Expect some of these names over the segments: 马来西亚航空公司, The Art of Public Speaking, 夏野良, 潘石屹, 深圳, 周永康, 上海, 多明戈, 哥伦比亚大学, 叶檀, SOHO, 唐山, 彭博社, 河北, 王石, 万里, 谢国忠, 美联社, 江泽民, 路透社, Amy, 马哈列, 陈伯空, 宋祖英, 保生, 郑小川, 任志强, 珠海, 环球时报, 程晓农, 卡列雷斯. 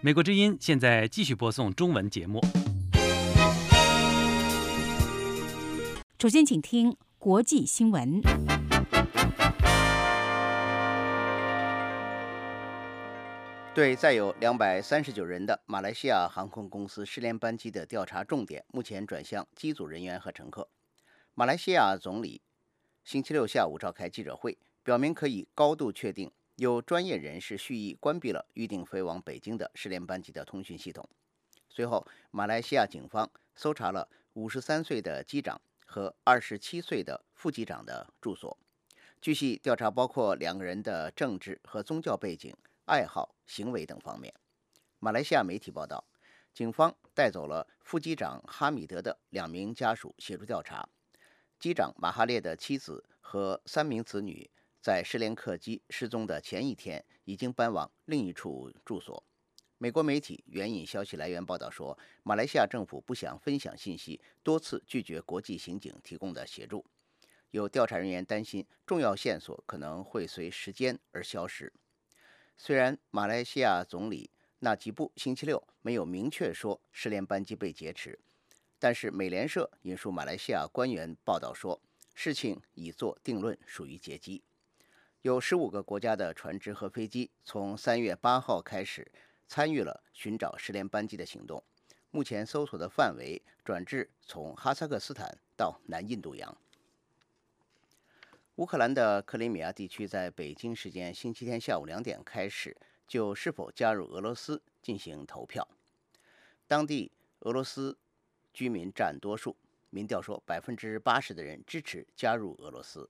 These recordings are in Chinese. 美国之音现在继续播送中文节目。首先请听国际新闻。对载有239人的马来西亚航空公司失联班机的调查重点目前转向机组人员和乘客。马来西亚总理星期六下午召开记者会，表明可以高度确定有专业人士蓄意关闭了预定飞往北京的失联班机的通讯系统。随后，马来西亚警方搜查了53岁的机长和27岁的副机长的住所。据悉，调查包括两个人的政治和宗教背景、爱好、行为等方面。马来西亚媒体报道，警方带走了副机长哈米德的两名家属协助调查，机长马哈列的妻子和三名子女在失联客机失踪的前一天已经搬往另一处住所。美国媒体援引消息来源报道说，马来西亚政府不想分享信息，多次拒绝国际刑警提供的协助。有调查人员担心，重要线索可能会随时间而消失。虽然马来西亚总理纳吉布星期六没有明确说失联班机被劫持，但是美联社引述马来西亚官员报道说，事情已作定论，属于劫机。有15个国家的船只和飞机从3月8号开始参与了寻找失联班机的行动，目前搜索的范围转至从哈萨克斯坦到南印度洋。乌克兰的克里米亚地区在北京时间星期天下午2点开始就是否加入俄罗斯进行投票。当地俄罗斯居民占多数，民调说 80% 的人支持加入俄罗斯。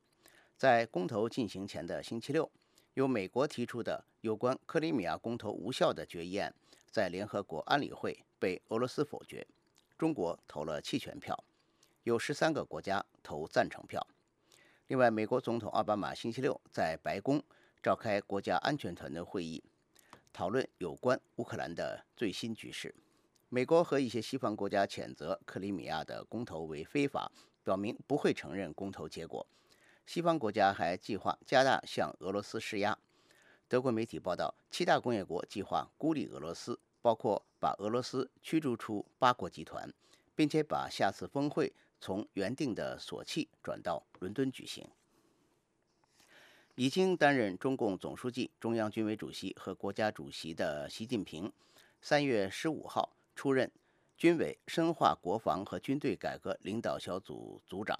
在公投进行前的星期六，由美国提出的有关克里米亚公投无效的决议案在联合国安理会被俄罗斯否决，中国投了弃权票，有13个国家投赞成票。另外，美国总统奥巴马星期六在白宫召开国家安全团队会议，讨论有关乌克兰的最新局势。美国和一些西方国家谴责克里米亚的公投为非法，表明不会承认公投结果。西方国家还计划加大向俄罗斯施压。德国媒体报道，7大工业国计划孤立俄罗斯，包括把俄罗斯驱逐出8国集团，并且把下次峰会从原定的索契转到伦敦举行。已经担任中共总书记、中央军委主席和国家主席的习近平，3月15号出任军委深化国防和军队改革领导小组组长。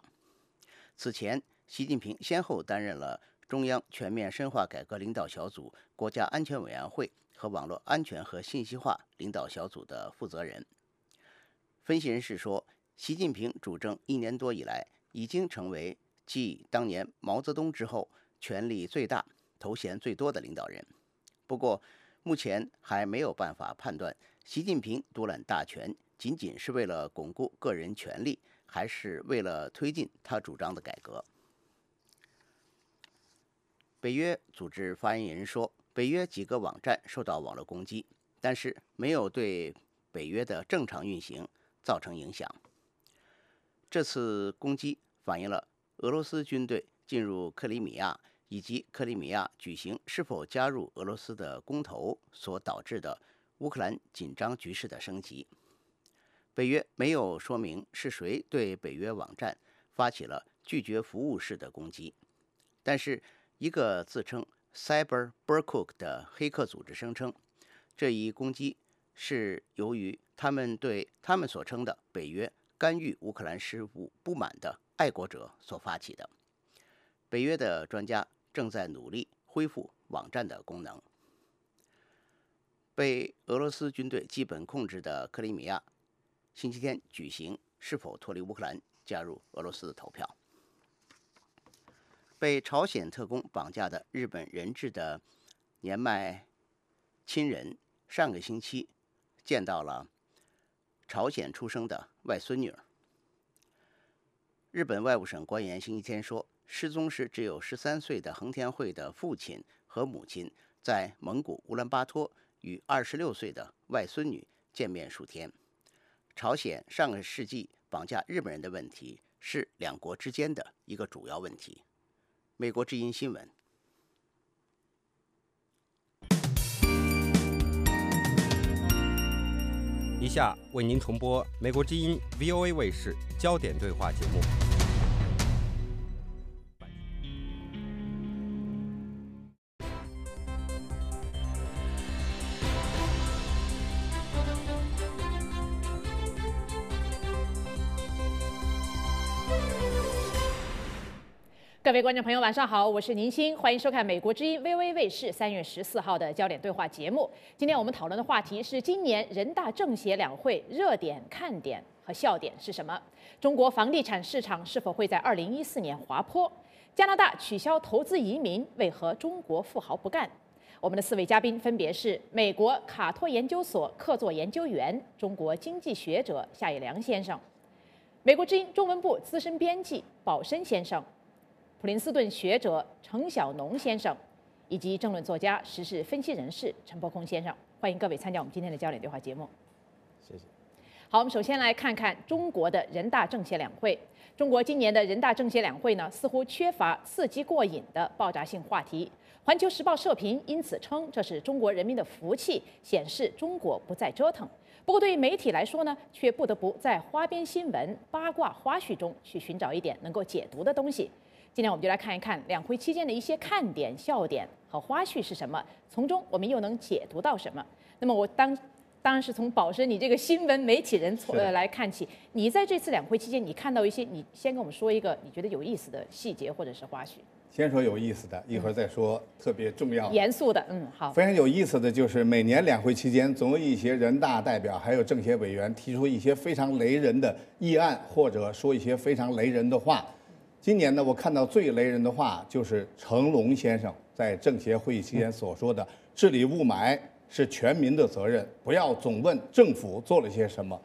此前，习近平先后担任了中央全面深化改革领导小组、国家安全委员会和网络安全和信息化领导小组的负责人。分析人士说，习近平主政1年多以来，已经成为继当年毛泽东之后权力最大、头衔最多的领导人。不过，目前还没有办法判断习近平独揽大权仅仅是为了巩固个人权力，还是为了推进他主张的改革。北约组织发言人说，北约几个网站受到网络攻击，但是没有对北约的正常运行造成影响。这次攻击反映了俄罗斯军队进入克里米亚以及克里米亚举行是否加入俄罗斯的公投所导致的乌克兰紧张局势的升级。北约没有说明是谁对北约网站发起了拒绝服务式的攻击，但是一个自称 Cyber Burkhook 的黑客组织声称，这一攻击是由于他们对他们所称的北约干预乌克兰事务不满的爱国者所发起的。北约的专家正在努力恢复网站的功能。被俄罗斯军队基本控制的克里米亚，星期天举行是否脱离乌克兰加入俄罗斯的投票。被朝鲜特工绑架的日本人质的年迈亲人上个星期见到了朝鲜出生的外孙女。日本外务省官员星期天说，失踪时只有13岁的横田惠的父亲和母亲在蒙古乌兰巴托与26岁的外孙女见面数天。朝鲜上个世纪绑架日本人的问题是两国之间的一个主要问题。美国之音新闻。下为您重播美国之音 VOA 卫视《焦点对话》节目。 各位观众朋友，晚上好，我是宁欣，欢迎收看美国之音 VOA 卫视3月14号的《焦点对话》节目。今天我们讨论的话题是今年人大政协两会热点、看点和笑点是什么？中国房地产市场是否会在2014年滑坡？加拿大取消投资移民，为何中国富豪不干？我们的4位嘉宾分别是美国卡托研究所客座研究员、中国经济学者夏野良先生，美国之音中文部资深编辑保生先生。 普林斯顿学者程晓农先生，以及政论作家、时事分析人士陈伯空先生，欢迎各位参加我们今天的焦点对话节目。谢谢。好，我们首先来看看中国的人大政协两会。中国今年的人大政协两会呢，似乎缺乏刺激过瘾的爆炸性话题。《环球时报》社评因此称这是中国人民的福气，显示中国不再折腾。不过对于媒体来说呢，却不得不在花边新闻、八卦花絮中去寻找一点能够解读的东西。 今天我们就来看一看两会期间的一些看点、笑点和花絮是什么，从中我们又能解读到什么？那么我当然是从保生你这个新闻媒体人来看起。你在这次两会期间，你看到一些，你先跟我们说一个你觉得有意思的细节或者是花絮。先说有意思的，一会儿再说特别重要、严肃的。嗯，好。非常有意思的就是每年两会期间，总有一些人大代表还有政协委员提出一些非常雷人的议案，或者说一些非常雷人的话。 今年呢，我看到最雷人的话就是成龙先生在政协会议期间所说的“治理雾霾是全民的责任，不要总问政府做了些什么”，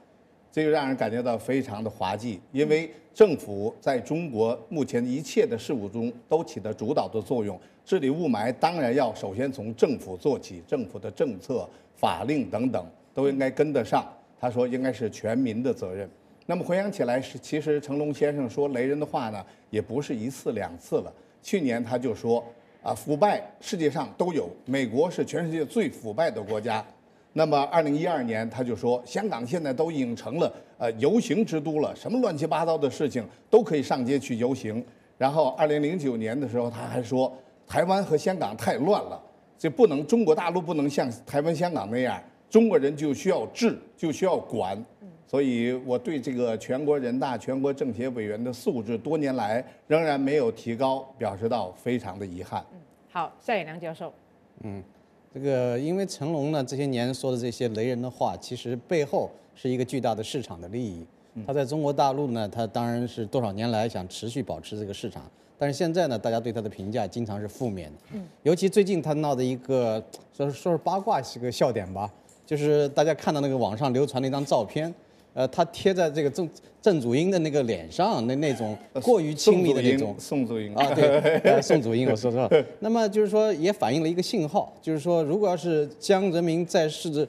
这就让人感觉到非常的滑稽。因为政府在中国目前一切的事务中都起到主导的作用，治理雾霾当然要首先从政府做起，政府的政策、法令等等都应该跟得上。他说应该是全民的责任。 那么回想起来，是其实成龙先生说雷人的话呢，也不是一次两次了。去年他就说啊，腐败世界上都有，美国是全世界最腐败的国家。那么2012年他就说，香港现在都已经成了游行之都了，什么乱七八糟的事情都可以上街去游行。然后2009年的时候，他还说台湾和香港太乱了，这不能中国大陆不能像台湾、香港那样，中国人就需要治，就需要管。 所以，我对这个全国人大、全国政协委员的素质多年来仍然没有提高，表示到非常的遗憾。嗯，好，夏野良教授。嗯，这个因为成龙呢这些年说的这些雷人的话，其实背后是一个巨大的市场的利益。他在中国大陆呢，他当然是多少年来想持续保持这个市场，但是现在呢，大家对他的评价经常是负面的。嗯，尤其最近他闹的一个说是八卦是个笑点吧，就是大家看到那个网上流传的一张照片。 他贴在这个郑祖英的那个脸上，那种过于亲密的那种宋祖英啊，对，宋祖英，我说错了。那么就是说，也反映了一个信号，就是说，如果要是江泽民在势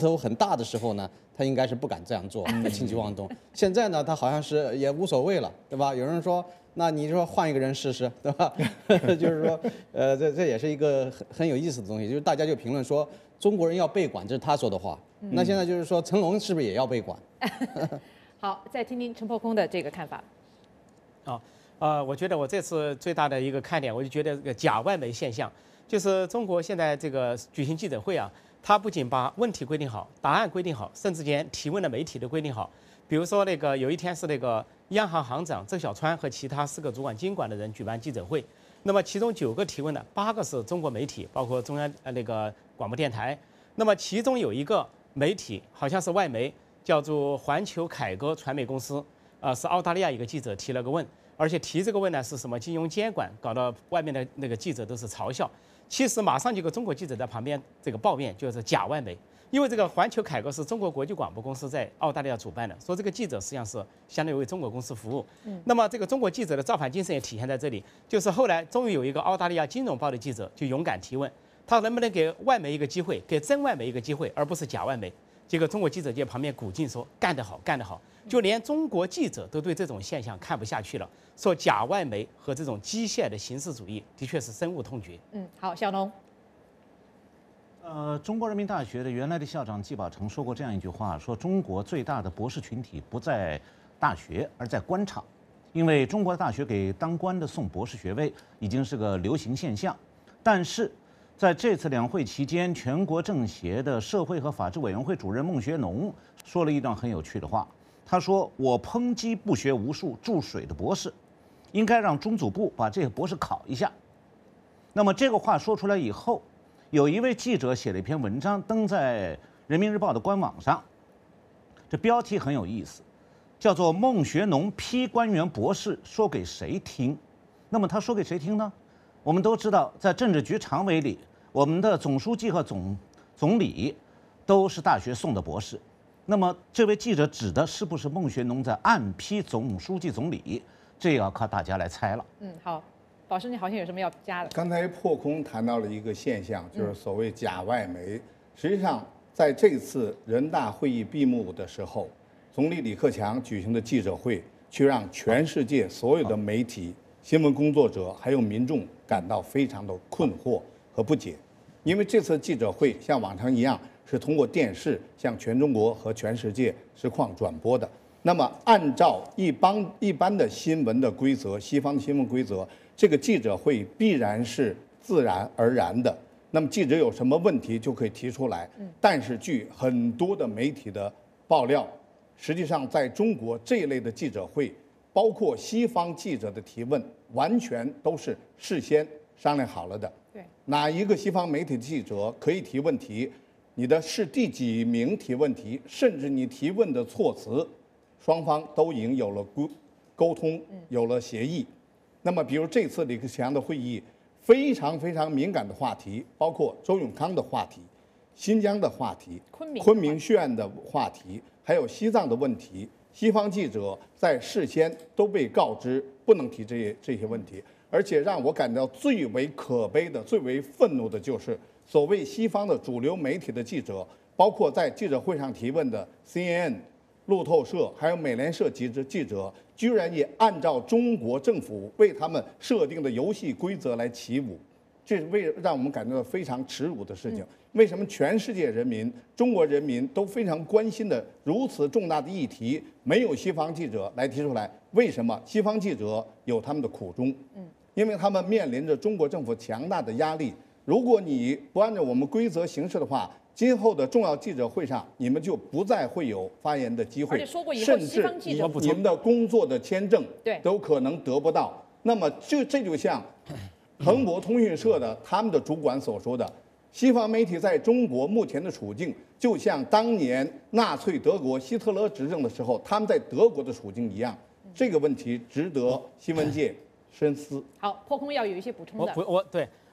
头很大的时候呢，他应该是不敢这样做，轻举妄动。现在呢，他好像是也无所谓了，对吧？有人说，那你说换一个人试试，对吧？就是说，这也是一个很有意思的东西，就是大家就评论说。 中国人要被管，这是他说的话。那现在就是说，成龙是不是也要被管？好，再听听陈伯空的这个看法。啊，我觉得我这次最大的一个看点，我就觉得这个假外媒现象，就是中国现在这个举行记者会啊，他不仅把问题规定好，答案规定好，甚至连提问的媒体都规定好。比如说那个有一天是那个央行行长郑小川和其他4个主管经管的人举办记者会。 那么其中9个提问的，8个是中国媒体，包括中央那个广播电台。那么其中有一个媒体好像是外媒，叫做环球凯歌传媒公司，是澳大利亚一个记者提了个问，而且提这个问呢是什么金融监管，搞到外面的那个记者都是嘲笑。其实马上就有个中国记者在旁边这个抱怨，就是假外媒，因为这个环球凯歌是中国国际广播公司在澳大利亚主办的，说这个记者实际上是相当于为中国公司服务。那么这个中国记者的造反精神也体现在这里，就是后来终于有一个澳大利亚金融报的记者就勇敢提问，他能不能给外媒一个机会，给真外媒一个机会，而不是假外媒。结果中国记者界旁边鼓劲说干得好，干得好，就连中国记者都对这种现象看不下去了，说假外媒和这种机械的形式主义的确是深恶痛绝。嗯，好，小农。中国人民大学的原来的校长季宝成说过这样一句话，说中国最大的博士群体不在大学，而在官场，因为中国的大学给当官的送博士学位已经是个流行现象。但是，在这次两会期间，全国政协的社会和法制委员会主任孟学农说了一段很有趣的话，他说：“我抨击不学无术、注水的博士，应该让中组部把这个博士考一下。”那么这个话说出来以后。 有一位记者写了一篇文章，登在《人民日报》的官网上。这标题很有意思，叫做“孟学农批官员博士说给谁听”。那么他说给谁听呢？我们都知道，在政治局常委里，我们的总书记和总理都是大学送的博士。那么这位记者指的是不是孟学农在暗批总书记、总理？这要靠大家来猜了。嗯，好。 保生，你好像有什么要加的？刚才破空谈到了一个现象，就是所谓假外媒。实际上，在这次人大会议闭幕的时候，总理李克强举行的记者会，却让全世界所有的媒体、新闻工作者还有民众感到非常的困惑和不解，因为这次记者会像往常一样是通过电视向全中国和全世界实况转播的。那么，按照一般的新闻的规则，西方的新闻规则。 这个记者会必然是自然而然的，那么记者有什么问题就可以提出来。但是据很多的媒体的爆料，实际上在中国这一类的记者会，包括西方记者的提问，完全都是事先商量好了的。对，哪一个西方媒体的记者可以提问题，你的是第几名提问题，甚至你提问的措辞，双方都已经有了沟通，有了协议。 那么，比如这次李克强的会议，非常非常敏感的话题，包括周永康的话题、新疆的话题、昆明血案的话题，还有西藏的问题。西方记者在事先都被告知不能提这些问题，而且让我感到最为可悲的、最为愤怒的就是，所谓西方的主流媒体的记者，包括在记者会上提问的 CNN、路透社还有美联社记者。 居然也按照中国政府为他们设定的游戏规则来起舞，这是让我们感觉到非常耻辱的事情。为什么全世界人民、中国人民都非常关心的如此重大的议题，没有西方记者来提出来？为什么西方记者有他们的苦衷？因为他们面临着中国政府强大的压力。如果你不按照我们规则行事的话， 今后的重要记者会上，你们就不再会有发言的机会，甚至你们的工作的签证都可能得不到。那么，这就像彭博通讯社的他们的主管所说的，西方媒体在中国目前的处境，就像当年纳粹德国希特勒执政的时候，他们在德国的处境一样。这个问题值得新闻界深思。好，破空要有一些补充的。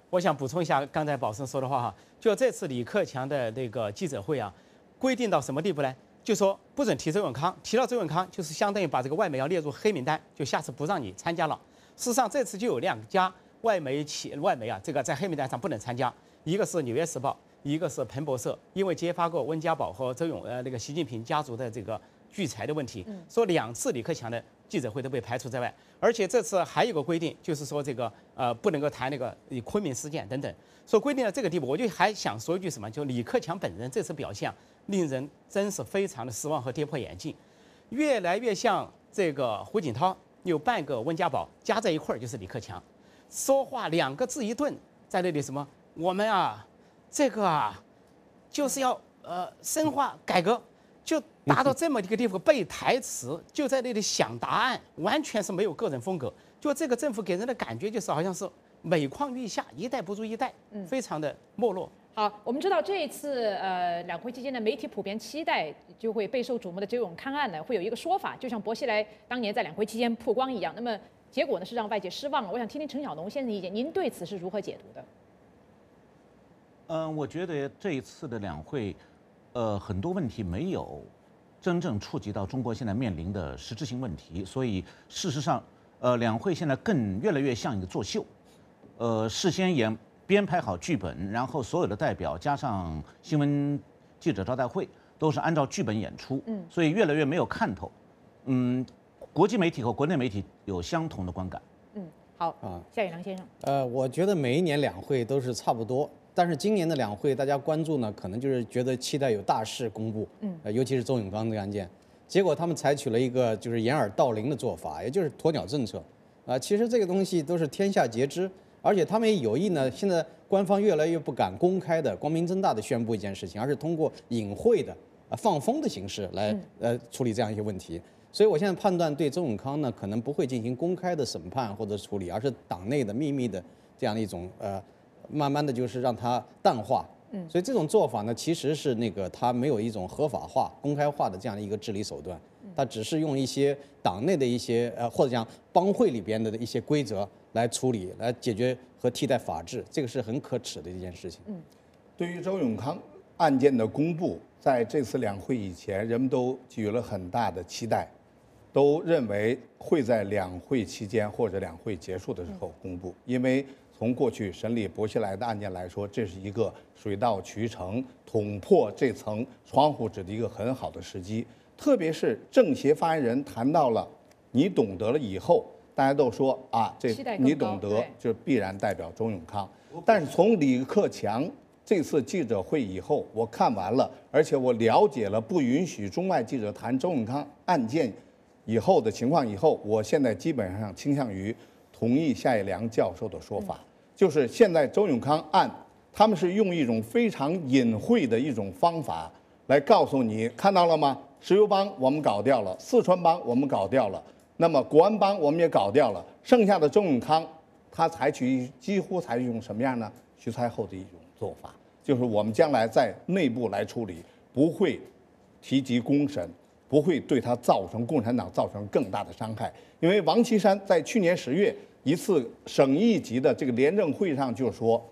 我想补充一下刚才保生说的话哈，就这次李克强的那个记者会啊，规定到什么地步呢？就说不准提周永康，提到周永康就是相当于把这个外媒要列入黑名单，就下次不让你参加了。事实上，这次就有两家外媒啊，这个在黑名单上不能参加，一个是《纽约时报》，一个是彭博社，因为揭发过温家宝和习近平家族的这个聚财的问题，说两次李克强的。 记者会都被排除在外，而且这次还有个规定，就是说这个不能够谈那个昆明事件等等，所以规定到这个地步，我就还想说一句什么，就李克强本人这次表现令人真是非常的失望和跌破眼镜，越来越像这个胡锦涛有半个温家宝加在一块儿就是李克强，说话两个字一顿，在那里什么我们啊这个啊就是要深化改革。 就达到这么一个地步，背台词就在那里想答案，完全是没有个人风格。就这个政府给人的感觉就是好像是每况愈下，一代不如一代，非常的没落。好，我们知道这一次两会期间的媒体普遍期待就会备受瞩目的周永康案呢，会有一个说法，就像薄熙来当年在两会期间曝光一样。那么结果呢是让外界失望了。我想听听陈小农先生的意见，您对此是如何解读的？我觉得这一次的两会。 很多问题没有真正触及到中国现在面临的实质性问题，所以事实上，两会现在越来越像一个作秀，事先也编排好剧本，然后所有的代表加上新闻记者招待会都是按照剧本演出，所以越来越没有看头。国际媒体和国内媒体有相同的观感。好，夏宇良先生。我觉得每一年两会都是差不多。但是今年的两会，大家关注呢，可能就是觉得期待有大事公布，尤其是周永康这个案件，结果他们采取了一个就是掩耳盗铃的做法，也就是鸵鸟政策。其实这个东西都是天下皆知，而且他们也有意呢。现在官方越来越不敢公开的、光明正大的宣布一件事情，而是通过隐晦的、放风的形式来处理这样一些问题。所以我现在判断，对周永康呢，可能不会进行公开的审判或者处理，而是党内的秘密的这样的一种慢慢的就是让它淡化，所以这种做法呢，其实是那个它没有一种合法化、公开化的这样的一个治理手段，它只是用一些党内的一些或者讲帮会里边的一些规则来处理、来解决和替代法治，这个是很可耻的一件事情。对于周永康案件的公布，在这次两会以前，人们都给予了很大的期待，都认为会在两会期间或者两会结束的时候公布，因为从过去审理薄熙来的案件来说，这是一个水到渠成、捅破这层窗户纸的一个很好的时机。特别是政协发言人谈到了“你懂得了”以后，大家都说啊，这“你懂得”就必然代表周永康。但是从李克强这次记者会以后，我看完了，而且我了解了不允许中外记者谈周永康案件以后的情况以后，我现在基本上倾向于同意夏野良教授的说法。就是现在周永康案，他们是用一种非常隐晦的一种方法来告诉你，看到了吗？石油帮我们搞掉了，四川帮我们搞掉了，那么国安帮我们也搞掉了，剩下的周永康，他几乎采取一种什么样呢？徐才厚的一种做法，就是我们将来在内部来处理，不会提及公审，不会对他造成共产党造成更大的伤害。因为王岐山在去年10月。一次省一级的这个廉政会上就说，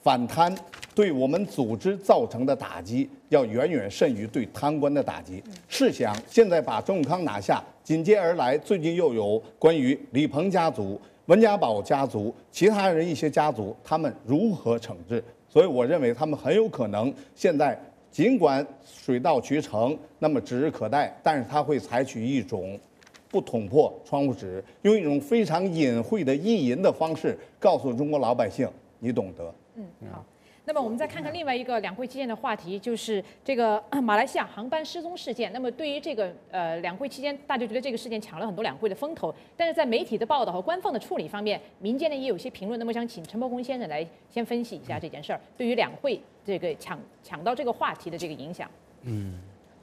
反贪对我们组织造成的打击要远远甚于对贪官的打击。试想，现在把周永康拿下，紧接而来，最近又有关于李鹏家族、温家宝家族、其他人一些家族，他们如何惩治？所以我认为他们很有可能现在尽管水到渠成，那么指日可待，但是他会采取一种不捅破窗户纸，用一种非常隐晦的意淫的方式告诉中国老百姓，你懂得。好，那么我们再看看另外一个两会期间的话题，就是这个马来西亚航班失踪事件。那么对于这个两会期间，大家觉得这个事件抢了很多两会的风头，但是在媒体的报道和官方的处理方面，民间呢也有些评论。那么想请陈伯宏先生来先分析一下这件事儿对于两会这个抢到这个话题的这个影响。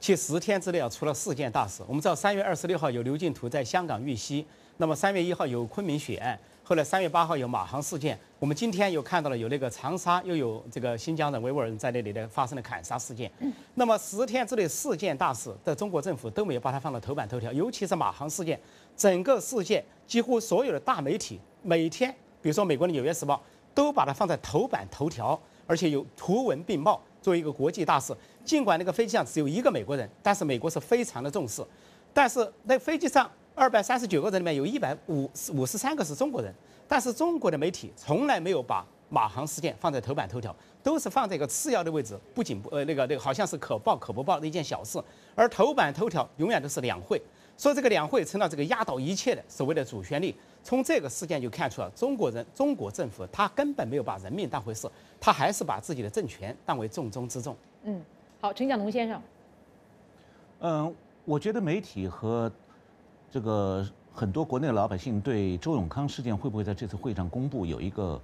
其10天之内出了4件大事。我们知道，3月26号有刘进图在香港遇袭，那么3月1号有昆明血案，后来3月8号有马航事件。我们今天又看到了有那个长沙，又有这个新疆的维吾尔人在那里的发生的砍杀事件。那么10天之内4件大事的中国政府都没有把它放到头版头条，尤其是马航事件，整个世界几乎所有的大媒体每天，比如说美国的《纽约时报》，都把它放在头版头条，而且有图文并茂。作为一个国际大事，尽管那个飞机上只有一个美国人，但是美国是非常的重视。但是那飞机上239个人里面有153个是中国人，但是中国的媒体从来没有把马航事件放在头版头条，都是放在一个次要的位置，不仅好像是可报可不报的一件小事，而头版头条永远都是两会，说这个两会成了这个压倒一切的所谓的主旋律。从这个事件就看出了，中国政府他根本没有把人命当回事，他还是把自己的政权当为重中之重。好，陈晓彤先生。我觉得媒体和这个很多国内老百姓对周永康事件会不会在这次会上公布有一个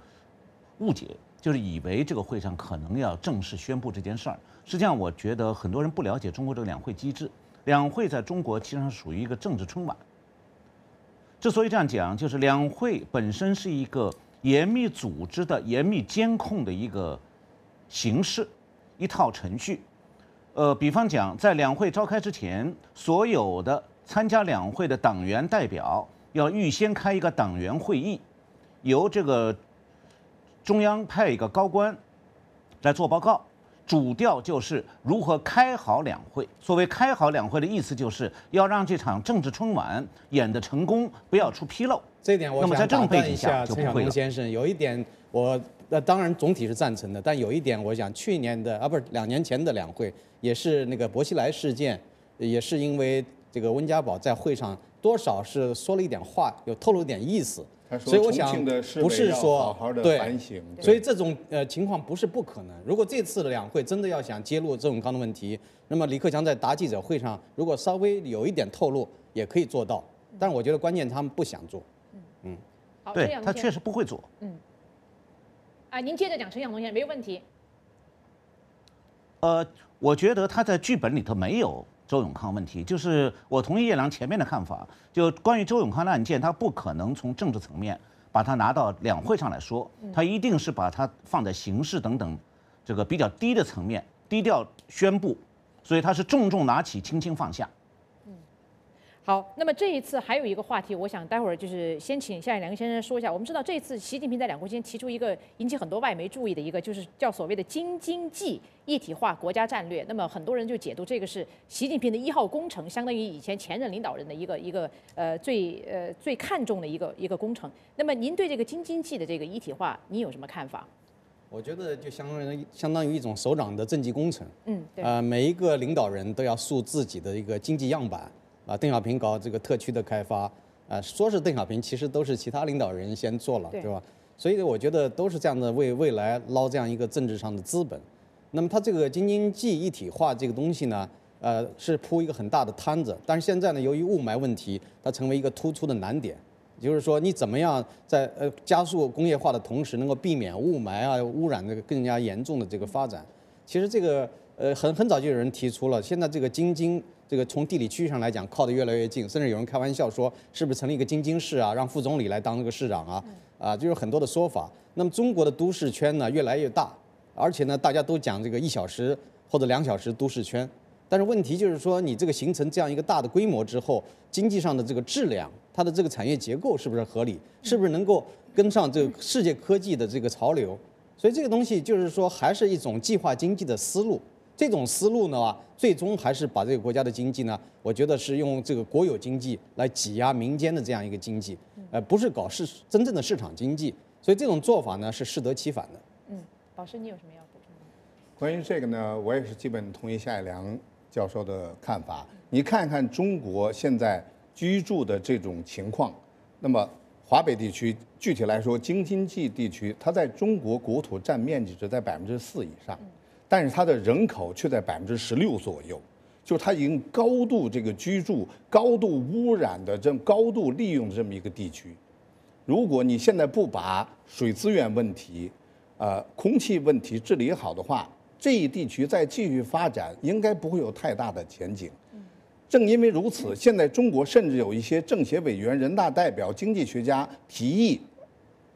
误解，就是以为这个会上可能要正式宣布这件事儿。实际上，我觉得很多人不了解中国这个两会机制。两会在中国其实上属于一个政治春晚。之所以这样讲，就是两会本身是一个严密组织的、严密监控的一个形式、一套程序。比方讲，在两会召开之前，所有的参加两会的党员代表要预先开一个党员会议，由这个中央派一个高官来做报告。主调就是如何开好两会。所谓开好两会的意思，就是要让这场政治春晚演得成功，不要出纰漏。这一点我想打断一下陈晓彤先生，有一点我当然总体是赞成的，但有一点我想，去年的不是2年前的两会，也是那个薄熙来事件，也是因为这个温家宝在会上多少是说了一点话，有透露一点意思。所以我想，不是说对，所以这种情况不是不可能。如果这次的两会真的要想揭露这种高的问题，那么李克强在答记者会上，如果稍微有一点透露，也可以做到。但是我觉得关键他们不想做。嗯，好，对他确实不会做。嗯。啊，您接着讲，陈晓农先生没有问题。我觉得他在剧本里头没有。 周永康问题，就是我同意叶良前面的看法，就关于周永康的案件，他不可能从政治层面把它拿到两会上来说，他一定是把它放在形式等等这个比较低的层面，低调宣布，所以他是重重拿起，轻轻放下。嗯，好，那么这一次还有一个话题，我想待会儿就是先请夏野良先生说一下。我们知道这一次习近平在两会期间提出一个引起很多外媒注意的一个，就是叫所谓的京津冀 一体化国家战略，那么很多人就解读这个是习近平的一号工程，相当于以前前任领导人的最看重的一个工程。那么您对这个京津冀的这个一体化，您有什么看法？我觉得就相当于一种首长的政绩工程。嗯，对。每一个领导人都要树自己的一个经济样板。啊，邓小平搞这个特区的开发，说是邓小平，其实都是其他领导人先做了，对吧？所以我觉得都是这样的为未来捞这样一个政治上的资本。 那么它这个京津冀一体化这个东西呢，是铺一个很大的摊子。但是现在呢，由于雾霾问题，它成为一个突出的难点。就是说，你怎么样在加速工业化的同时，能够避免雾霾啊污染这个更加严重的这个发展？其实这个很早就有人提出了，现在这个京津这个从地理区域上来讲靠得越来越近，甚至有人开玩笑说，是不是成立一个京津市啊，让副总理来当这个市长啊？啊，就是很多的说法。那么中国的都市圈呢，越来越大。 而且呢，大家都讲这个1小时或者2小时都市圈，但是问题就是说，你这个形成这样一个大的规模之后，经济上的这个质量，它的这个产业结构是不是合理，是不是能够跟上这个世界科技的这个潮流？所以这个东西就是说，还是一种计划经济的思路。这种思路呢，最终还是把这个国家的经济呢，我觉得是用这个国有经济来挤压民间的这样一个经济，不是搞真正的市场经济。所以这种做法呢，是适得其反的。 老师，你有什么要补充的？关于这个呢，我也是基本同意夏野良教授的看法。你看看中国现在居住的这种情况，那么华北地区具体来说，京津冀地区，它在中国国土占面积只在4%以上，但是它的人口却在16%左右，就是它已经高度这个居住、高度污染的这么高度利用的这么一个地区。如果你现在不把水资源问题， 空气问题治理好的话，这一地区再继续发展，应该不会有太大的前景。正因为如此，现在中国甚至有一些政协委员、人大代表、经济学家提议，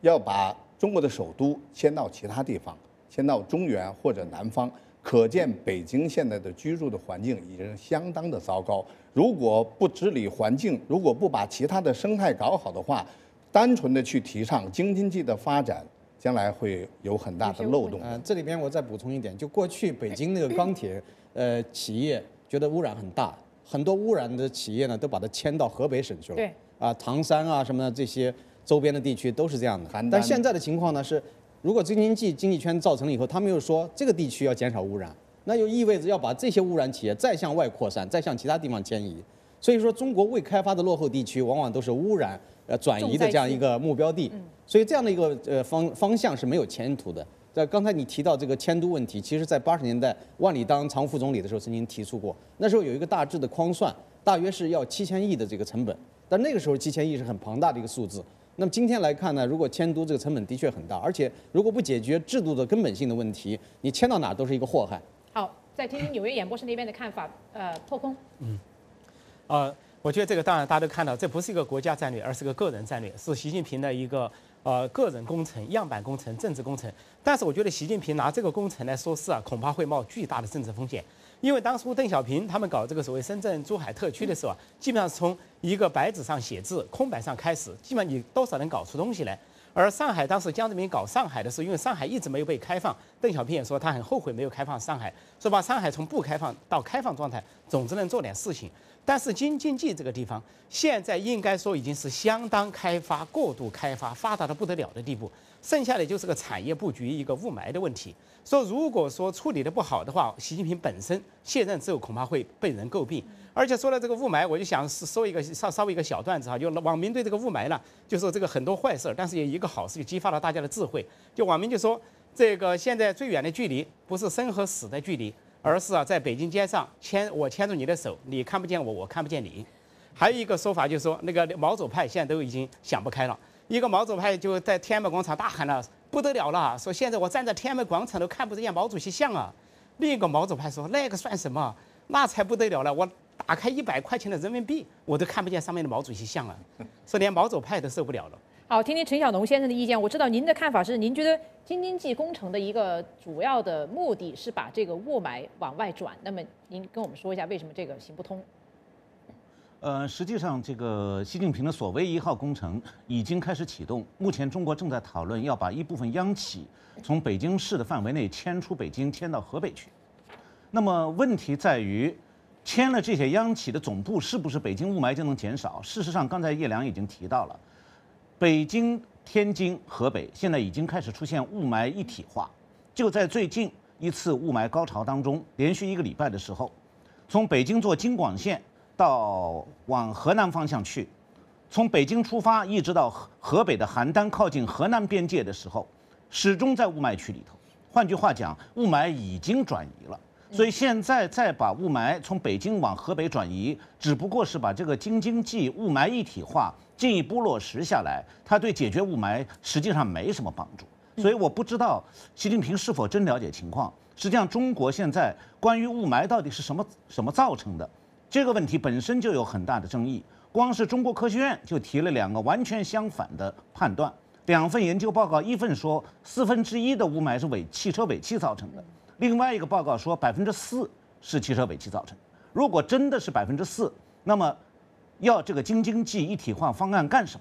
要把中国的首都迁到其他地方，迁到中原或者南方。可见北京现在的居住的环境已经相当的糟糕。如果不治理环境，如果不把其他的生态搞好的话，单纯的去提倡京津冀的发展。 将来会有很大的漏洞。这里边我再补充一点，就过去北京那个钢铁企业觉得污染很大，很多污染的企业呢都把它迁到河北省去了。对。啊，唐山啊什么的这些周边的地区都是这样的。但现在的情况呢是，如果京津冀经济圈造成了以后，他们又说这个地区要减少污染，那就意味着要把这些污染企业再向外扩散，再向其他地方迁移。所以说，中国未开发的落后地区往往都是污染。 转移的这样一个目标地，所以这样的一个方向是没有前途的。在刚才你提到这个迁都问题，其实在80年代万里当常务副总理的时候曾经提出过，那时候有一个大致的框算，大约是要7000亿的这个成本。但那个时候7000亿是很庞大的一个数字。那么今天来看呢，如果迁都这个成本的确很大，而且如果不解决制度的根本性的问题，你迁到哪都是一个祸害。好，再听听纽约演播室那边的看法。破空。我觉得这个当然大家都看到，这不是一个国家战略，而是个个人战略，是习近平的一个个人工程、样板工程、政治工程。但是我觉得习近平拿这个工程来说事啊，恐怕会冒巨大的政治风险，因为当初邓小平他们搞这个所谓深圳、珠海特区的时候啊，基本上是从一个白纸上写字、空白上开始，基本上你多少能搞出东西来。 而上海当时江泽民搞上海的时候，因为上海一直没有被开放，邓小平也说他很后悔没有开放上海，说把上海从不开放到开放状态，总之能做点事情。但是京津冀这个地方现在应该说已经是相当开发、过度开发、发达的不得了的地步。剩下的就是个产业布局、一个雾霾的问题。说如果说处理的不好的话，习近平本身卸任之后恐怕会被人诟病。而且说到这个雾霾，我就想说一个稍微一个小段子哈，就网民对这个雾霾呢，就说这个很多坏事，但是也一个好事，就激发了大家的智慧。就网民就说，这个现在最远的距离不是生和死的距离，而是啊在北京街上我牵住你的手，你看不见我，我看不见你。还有一个说法就是说，那个毛左派现在都已经想不开了。 一个毛左派就在天安门广场大喊了：“不得了了！”说现在我站在天安门广场都看不见毛主席像啊。另一个毛左派说：“那个算什么？那才不得了了！我打开100块钱的人民币，我都看不见上面的毛主席像啊！”说连毛左派都受不了了。好，听听陈晓农先生的意见。我知道您的看法是，您觉得京津冀工程的一个主要的目的是把这个雾霾往外转。那么您跟我们说一下，为什么这个行不通？ 实际上，这个习近平的所谓1号工程已经开始启动。目前，中国正在讨论要把一部分央企从北京市的范围内迁出北京，迁到河北去。那么，问题在于，迁了这些央企的总部，是不是北京雾霾就能减少？事实上，刚才叶良已经提到了，北京、天津、河北现在已经开始出现雾霾一体化。就在最近一次雾霾高潮当中，连续1个礼拜的时候，从北京坐京广线。 到往河南方向去，从北京出发一直到河北的邯郸，靠近河南边界的时候，始终在雾霾区里头。换句话讲，雾霾已经转移了。所以现在再把雾霾从北京往河北转移，只不过是把这个京津冀雾霾一体化进一步落实下来，它对解决雾霾实际上没什么帮助。所以我不知道习近平是否真了解情况。实际上，中国现在关于雾霾到底是什么造成的？ 这个问题本身就有很大的争议，光是中国科学院就提了2个完全相反的判断。2份研究报告，一份说1/4的雾霾是汽车尾气造成的，另外一个报告说4%是汽车尾气造成的。如果真的是4%，那么要这个京津冀一体化方案干什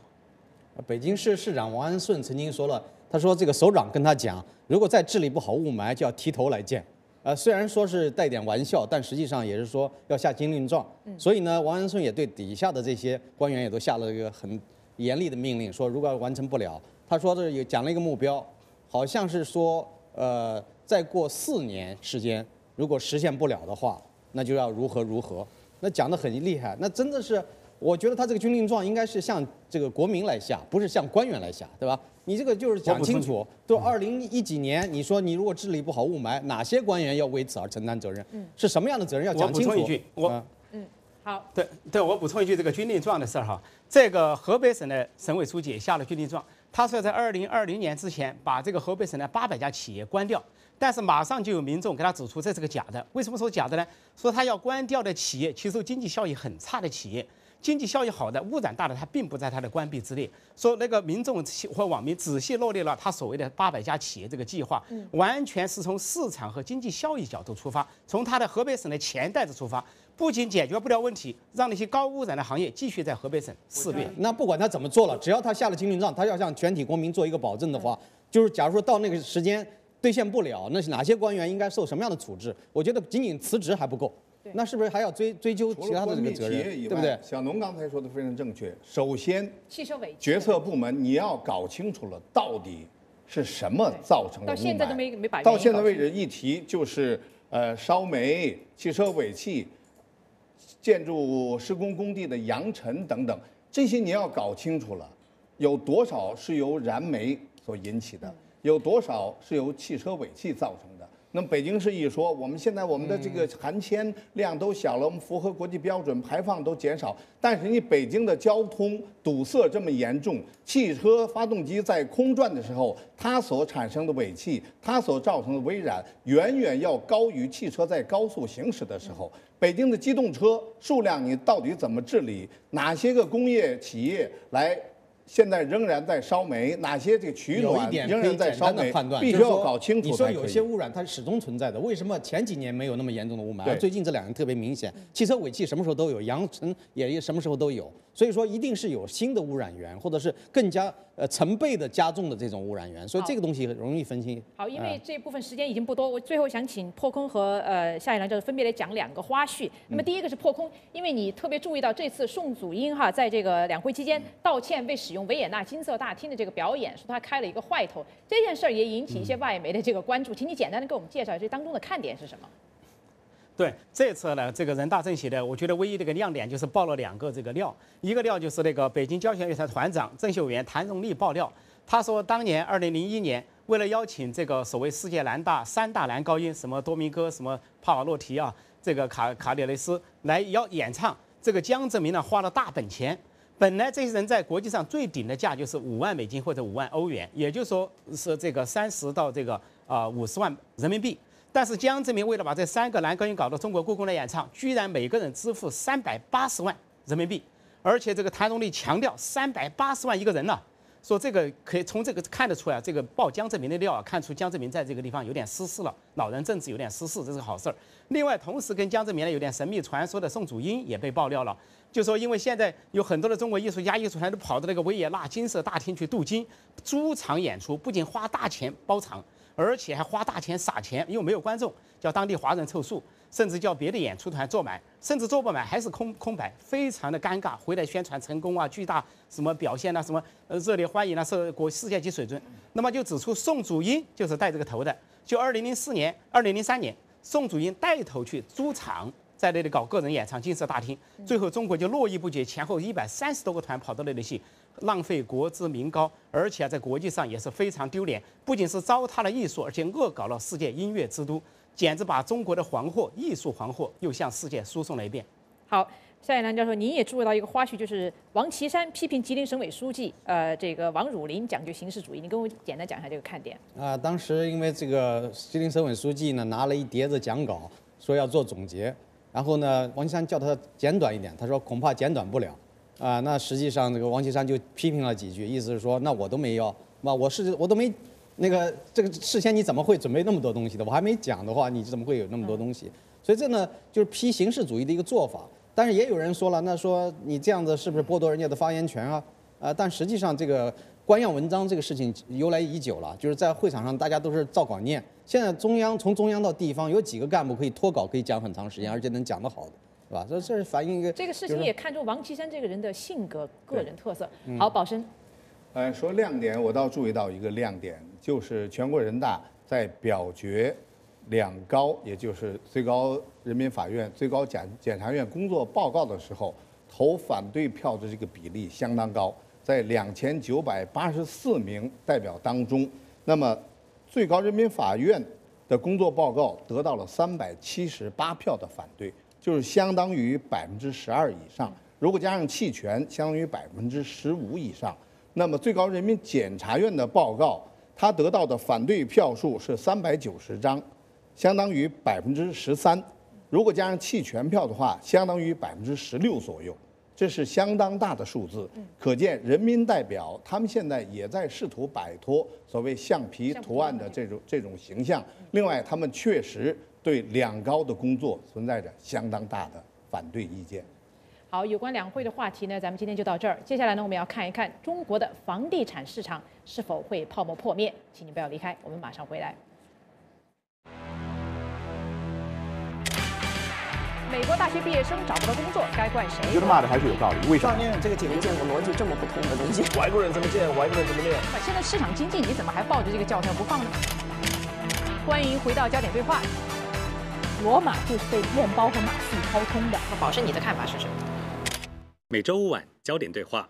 么？北京市市长王安顺曾经说了，他说这个首长跟他讲，如果再治理不好雾霾，就要提头来见。 虽然说是带点玩笑，但实际上也是说要下军令状。所以呢，王安顺也对底下的这些官员也都下了一个很严厉的命令，说如果完成不了，他说这有讲了一个目标，好像是说再过4年时间，如果实现不了的话，那就要如何如何。那讲得很厉害，那真的是，我觉得他这个军令状应该是向这个国民来下，不是向官员来下，对吧？ 你这个就是讲清楚，都2010几年，你说你如果治理不好雾霾，哪些官员要为此而承担责任？是什么样的责任要讲清楚？我补充一句，好，对，我补充一句这个军令状的事儿哈。这个河北省的省委书记也下了军令状，他说在2020年之前把这个河北省的800家企业关掉，但是马上就有民众给他指出这是个假的。为什么说假的呢？说他要关掉的企业，其实经济效益很差的企业。 经济效益好的、污染大的，它并不在它的关闭之列。说那个民众或网民仔细罗列了他所谓的800家企业这个计划，完全是从市场和经济效益角度出发，从他的河北省的钱袋子出发，不仅解决不了问题，让那些高污染的行业继续在河北省肆虐。那不管他怎么做了，只要他下了军令状，他要向全体国民做一个保证的话，就是假如说到那个时间兑现不了，那是哪些官员应该受什么样的处置？我觉得仅仅辞职还不够。 那是不是还要追究其他的这个责任，对不对？小农刚才说的非常正确。首先，决策部门你要搞清楚了，到底是什么造成了雾霾。到现在都没把。到现在为止，一提就是烧煤、汽车尾气、建筑施工工地的扬尘等等，这些你要搞清楚了，有多少是由燃煤所引起的，有多少是由汽车尾气造成的。 那么北京市一说，我们现在我们的这个含铅量都小了，我们符合国际标准，排放都减少。但是你北京的交通堵塞这么严重，汽车发动机在空转的时候，它所产生的尾气，它所造成的微燃，远远要高于汽车在高速行驶的时候。北京的机动车数量，你到底怎么治理？哪些个工业企业来？ 现在仍然在烧煤，哪些这个取暖仍然在烧煤，必须要搞清楚。你说有些污染它是始终存在的，为什么前几年没有那么严重的雾霾，而最近这2年特别明显？汽车尾气什么时候都有，扬尘也什么时候都有。所以说一定是有新的污染源，或者是更加成倍的加重的这种污染源，所以这个东西容易分析。好，因为这部分时间已经不多，我最后想请破空和夏野良教授分别来讲两个花絮。那么第一个是破空，因为你特别注意到这次宋祖英哈在这个两会期间道歉为使用维也纳金色大厅的这个表演，说他开了一个坏头，这件事儿也引起一些外媒的这个关注，请你简单的给我们介绍这当中的看点是什么？ 对，这次呢，这个人大政协呢，我觉得唯一的一个亮点就是爆了两个这个料，一个料就是那个北京交响乐团团长、政协委员谭荣立爆料，他说当年2001年，为了邀请这个所谓世界三大男高音，什么多明戈、什么帕瓦洛提啊，这个卡列雷斯来演唱，这个江泽民呢花了大本钱，本来这些人在国际上最顶的价就是$50万或者$50万，也就是说是这个30到50万人民币。 但是江泽民为了把这三个男高音搞到中国故宫来演唱，居然每个人支付380万人民币，而且这个谭荣立强调380万一个人呢、啊，说这个可以从这个看得出来，这个爆江泽民的料啊，看出江泽民在这个地方有点失势了，老人政治有点失势，这是个好事儿。另外，同时跟江泽民呢有点神秘传说的宋祖英也被爆料了，就说因为现在有很多的中国艺术团都跑到那个维也纳金色大厅去镀金，租场演出，不仅花大钱包场。 而且还花大钱撒钱，因为没有观众，叫当地华人凑数，甚至叫别的演出团坐满，甚至坐不满还是空白，非常的尴尬。回来宣传成功啊，巨大什么表现啊，什么热烈欢迎啊，是世界级水准。那么就指出宋祖英就是带这个头的，就2003年，宋祖英带头去租场，在那里搞个人演唱金色大厅，最后中国就络绎不绝，前后130多个团跑到那里去。 浪费国之民膏，而且在国际上也是非常丢脸。不仅是糟蹋了艺术，而且恶搞了世界音乐之都，简直把中国的黄祸、艺术黄祸又向世界输送了一遍。好，夏野良教授，您也注意到一个花絮，就是王岐山批评吉林省委书记，这个王汝霖讲究形式主义。你跟我简单讲一下这个看点。当时因为这个吉林省委书记呢拿了一叠子讲稿，说要做总结，然后呢，王岐山叫他简短一点，他说恐怕简短不了。 那实际上这个王岐山就批评了几句，意思是说，那我都没要，那我都没那个这个事先你怎么会准备那么多东西的？我还没讲的话，你怎么会有那么多东西？所以这呢就是批形式主义的一个做法。但是也有人说了，那说你这样子是不是剥夺人家的发言权啊？但实际上这个官样文章这个事情由来已久了，就是在会场上大家都是照稿念。现在从中央到地方，有几个干部可以脱稿可以讲很长时间，而且能讲得好的？ 是吧？这是反映一个这个事情也看出王岐山这个人的性格、个人特色。好，保生，说亮点，我倒注意到一个亮点，就是全国人大在表决两高，也就是最高人民法院、最高检察院工作报告的时候，投反对票的这个比例相当高，在2984名代表当中，那么最高人民法院的工作报告得到了378票的反对。 就是相当于12%以上，如果加上弃权，相当于15%以上。那么最高人民检察院的报告，他得到的反对票数是390张，相当于13%。如果加上弃权票的话，相当于16%左右，这是相当大的数字。可见人民代表他们现在也在试图摆脱所谓橡皮图案的这种形象。另外，他们确实。 对两高的工作存在着相当大的反对意见。好，有关两会的话题呢，咱们今天就到这儿。接下来呢，我们要看一看中国的房地产市场是否会泡沫破灭。请您不要离开，我们马上回来。美国大学毕业生找不到工作，该怪谁？我觉得骂的还是有道理。为什么？这个解决建国逻辑这么不通的东西，外国人怎么建，外国人怎么练？现在市场经济你怎么还抱着这个教条不放呢？欢迎回到焦点对话。 罗马就是被面包和马戏掏空的。那保生，你的看法是什么？每周五晚焦点对话。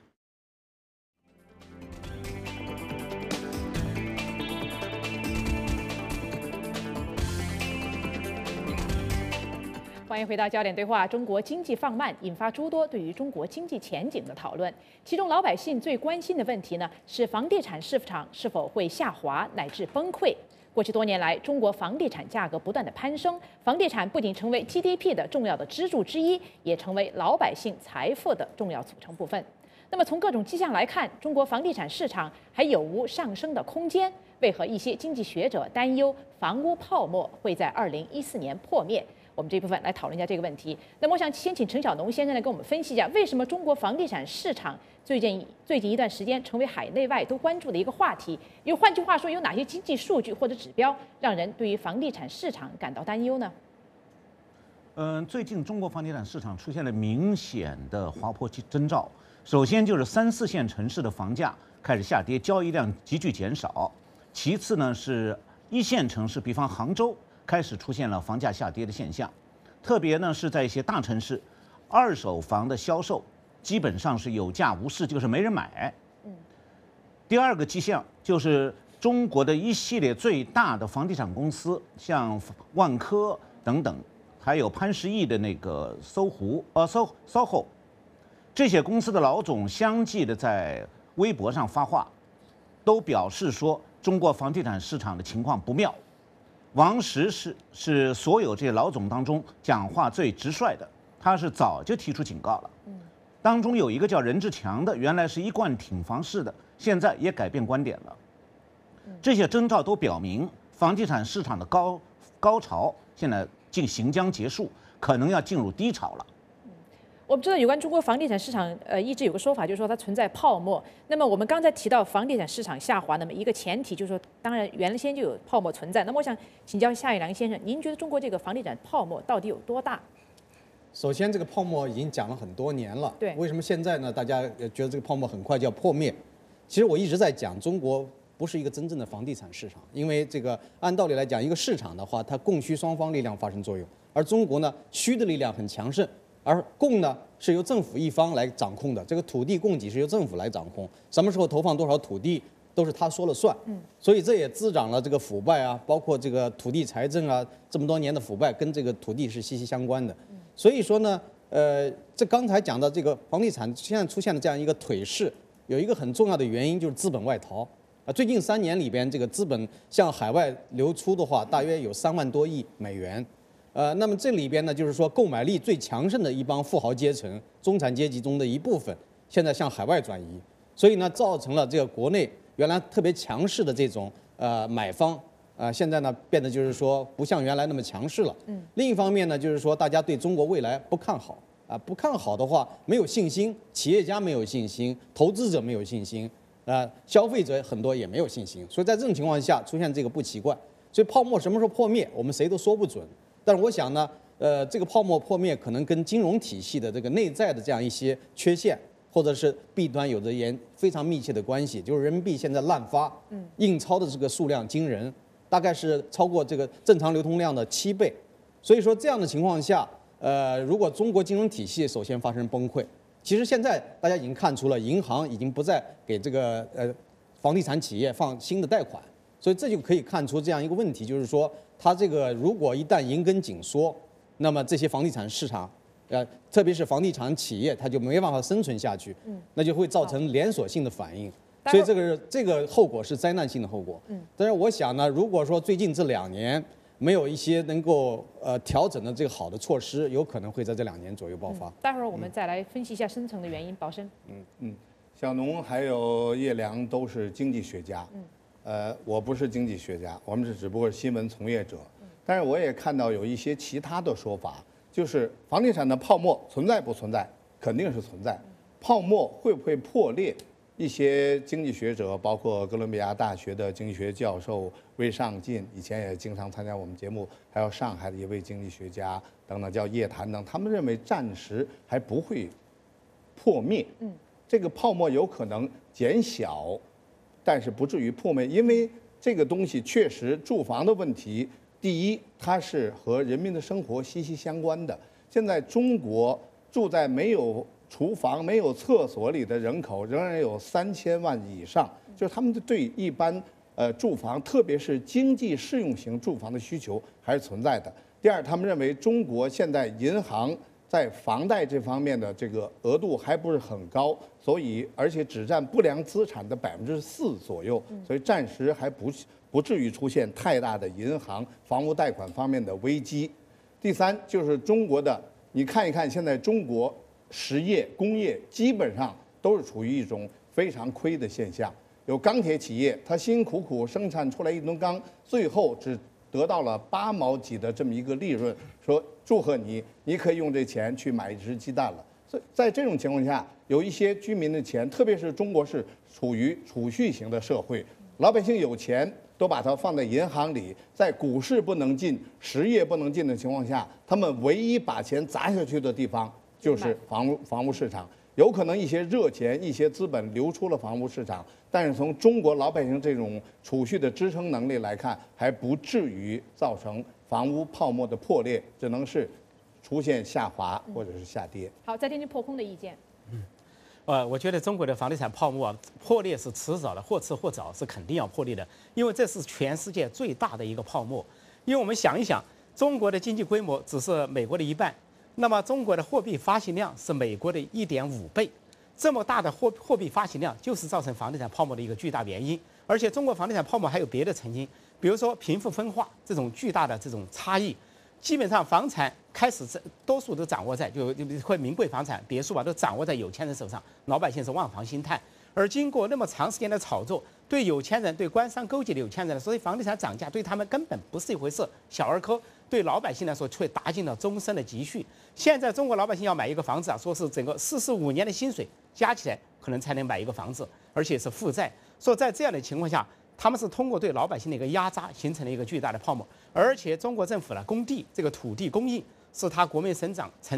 欢迎回到焦点对话。中国经济放慢，引发诸多对于中国经济前景的讨论。其中，老百姓最关心的问题呢，是房地产市场是否会下滑乃至崩溃。 过去多年来，中国房地产价格不断的攀升，房地产不仅成为 GDP 的重要的支柱之一，也成为老百姓财富的重要组成部分。那么从各种迹象来看，中国房地产市场还有无上升的空间？为何一些经济学者担忧房屋泡沫会在2014年破灭？我们这部分来讨论一下这个问题。那么，我想先请陈晓农先生来跟我们分析一下，为什么中国房地产市场最近一段时间成为海内外都关注的一个话题？又换句话说，有哪些经济数据或者指标让人对于房地产市场感到担忧呢？ 最近中国房地产市场出现了明显的滑坡期征兆。首先就是3、4线城市的房价开始下跌，交易量急剧减少。其次呢，是1线城市，比方杭州开始出现了房价下跌的现象。特别呢是在一些大城市，二手房的销售基本上是有价无市，就是没人买。第二个迹象就是中国的一系列最大的房地产公司，像万科等等。 还有潘石屹的那个SOHO， 这些公司的老总相继的在微博上发话，都表示说中国房地产市场的情况不妙。王石是所有这些老总当中讲话最直率的，他是早就提出警告了。当中有一个叫任志强的，原来是一贯挺房市的，现在也改变观点了。这些征兆都表明房地产市场的高潮现在。 行将结束，可能要进入低潮了。我们知道有关中国房地产市场，一直有个说法，就是说它存在泡沫。那么我们刚才提到房地产市场下滑，那么一个前提就是说，当然原先就有泡沫存在。那么我想请教夏野良先生，您觉得中国这个房地产泡沫到底有多大？首先，这个泡沫已经讲了很多年了。对。为什么现在呢？大家觉得这个泡沫很快就要破灭？其实我一直在讲中国。 不是一个真正的房地产市场，因为这个按道理来讲，一个市场的话，它供需双方力量发生作用，而中国呢，需的力量很强盛，而供呢是由政府一方来掌控的，这个土地供给是由政府来掌控，什么时候投放多少土地都是他说了算，所以这也滋长了这个腐败啊，包括这个土地财政啊，这么多年的腐败跟这个土地是息息相关的，所以说呢，这刚才讲到这个房地产现在出现的这样一个颓势，有一个很重要的原因就是资本外逃。 啊，最近3年里边，这个资本向海外流出的话，大约有3万多亿美元。那么这里边呢，就是说购买力最强盛的一帮富豪阶层、中产阶级中的一部分，现在向海外转移，所以呢，造成了这个国内原来特别强势的这种买方，现在呢变得就是说不像原来那么强势了。另一方面呢，就是说大家对中国未来不看好啊，不看好的话没有信心，企业家没有信心，投资者没有信心。 消费者很多也没有信心，所以在这种情况下出现这个不奇怪。所以泡沫什么时候破灭，我们谁都说不准。但是我想呢，这个泡沫破灭可能跟金融体系的这个内在的这样一些缺陷或者是弊端有着非常密切的关系。就是人民币现在滥发，印钞的这个数量惊人，大概是超过这个正常流通量的7倍。所以说这样的情况下，如果中国金融体系首先发生崩溃。 其实现在大家已经看出了，银行已经不再给这个房地产企业放新的贷款，所以这就可以看出这样一个问题，就是说它这个如果一旦银根紧缩，那么这些房地产市场，特别是房地产企业，它就没办法生存下去，那就会造成连锁性的反应，所以这个后果是灾难性的后果。但是我想呢，如果说最近这2年没有一些能够。 调整的这个好的措施，有可能会在这2年左右爆发。待会儿我们再来分析一下深层的原因。保生，小农还有叶良都是经济学家，我不是经济学家，我们只不过是新闻从业者。但是我也看到有一些其他的说法，就是房地产的泡沫存在不存在，肯定是存在。泡沫会不会破裂？一些经济学者，包括哥伦比亚大学的经济学教授。 魏尚进以前也经常参加我们节目，还有上海的一位经济学家等等，叫叶檀等，他们认为暂时还不会破灭，这个泡沫有可能减小，但是不至于破灭，因为这个东西确实住房的问题，第一，它是和人民的生活息息相关的。现在中国住在没有厨房、没有厕所里的人口仍然有3000万以上，就是他们对一般。 住房，特别是经济适用型住房的需求还是存在的。第二，他们认为中国现在银行在房贷这方面的这个额度还不是很高，所以而且只占不良资产的4%左右，所以暂时还不至于出现太大的银行房屋贷款方面的危机。第三，就是中国的，你看一看现在中国实业、工业基本上都是处于一种非常亏的现象。 有钢铁企业，它辛辛苦苦生产出来一吨钢，最后只得到了8毛几的这么一个利润，说祝贺你，你可以用这钱去买一只鸡蛋了。所以在这种情况下，有一些居民的钱，特别是中国是处于储蓄型的社会，老百姓有钱都把它放在银行里，在股市不能进、实业不能进的情况下，他们唯一把钱砸下去的地方就是房屋市场。 有可能一些热钱、一些资本流出了房屋市场，但是从中国老百姓这种储蓄的支撑能力来看，还不至于造成房屋泡沫的破裂，只能是出现下滑或者是下跌。好，再听听破空的意见。我觉得中国的房地产泡沫破裂是迟早的，或迟或早是肯定要破裂的，因为这是全世界最大的一个泡沫。因为我们想一想，中国的经济规模只是美国的一半。 那么，中国的货币发行量是美国的1.5倍，这么大的货币发行量就是造成房地产泡沫的一个巨大原因。而且，中国房地产泡沫还有别的成因，比如说贫富分化这种巨大的这种差异。基本上，房产开始多数都掌握在就名贵房产、别墅啊，都掌握在有钱人手上，老百姓是望房兴叹。而经过那么长时间的炒作，对有钱人、对官商勾结的有钱人，所以房地产涨价对他们根本不是一回事，小儿科。 对老百姓来说，却打进了终身的积蓄。现在中国老百姓要买一个房子啊，说是整个45年的薪水加起来，可能才能买一个房子，而且是负债。所以在这样的情况下，他们是通过对老百姓的一个压榨，形成了一个巨大的泡沫。而且中国政府呢，工地这个土地供应是它国民成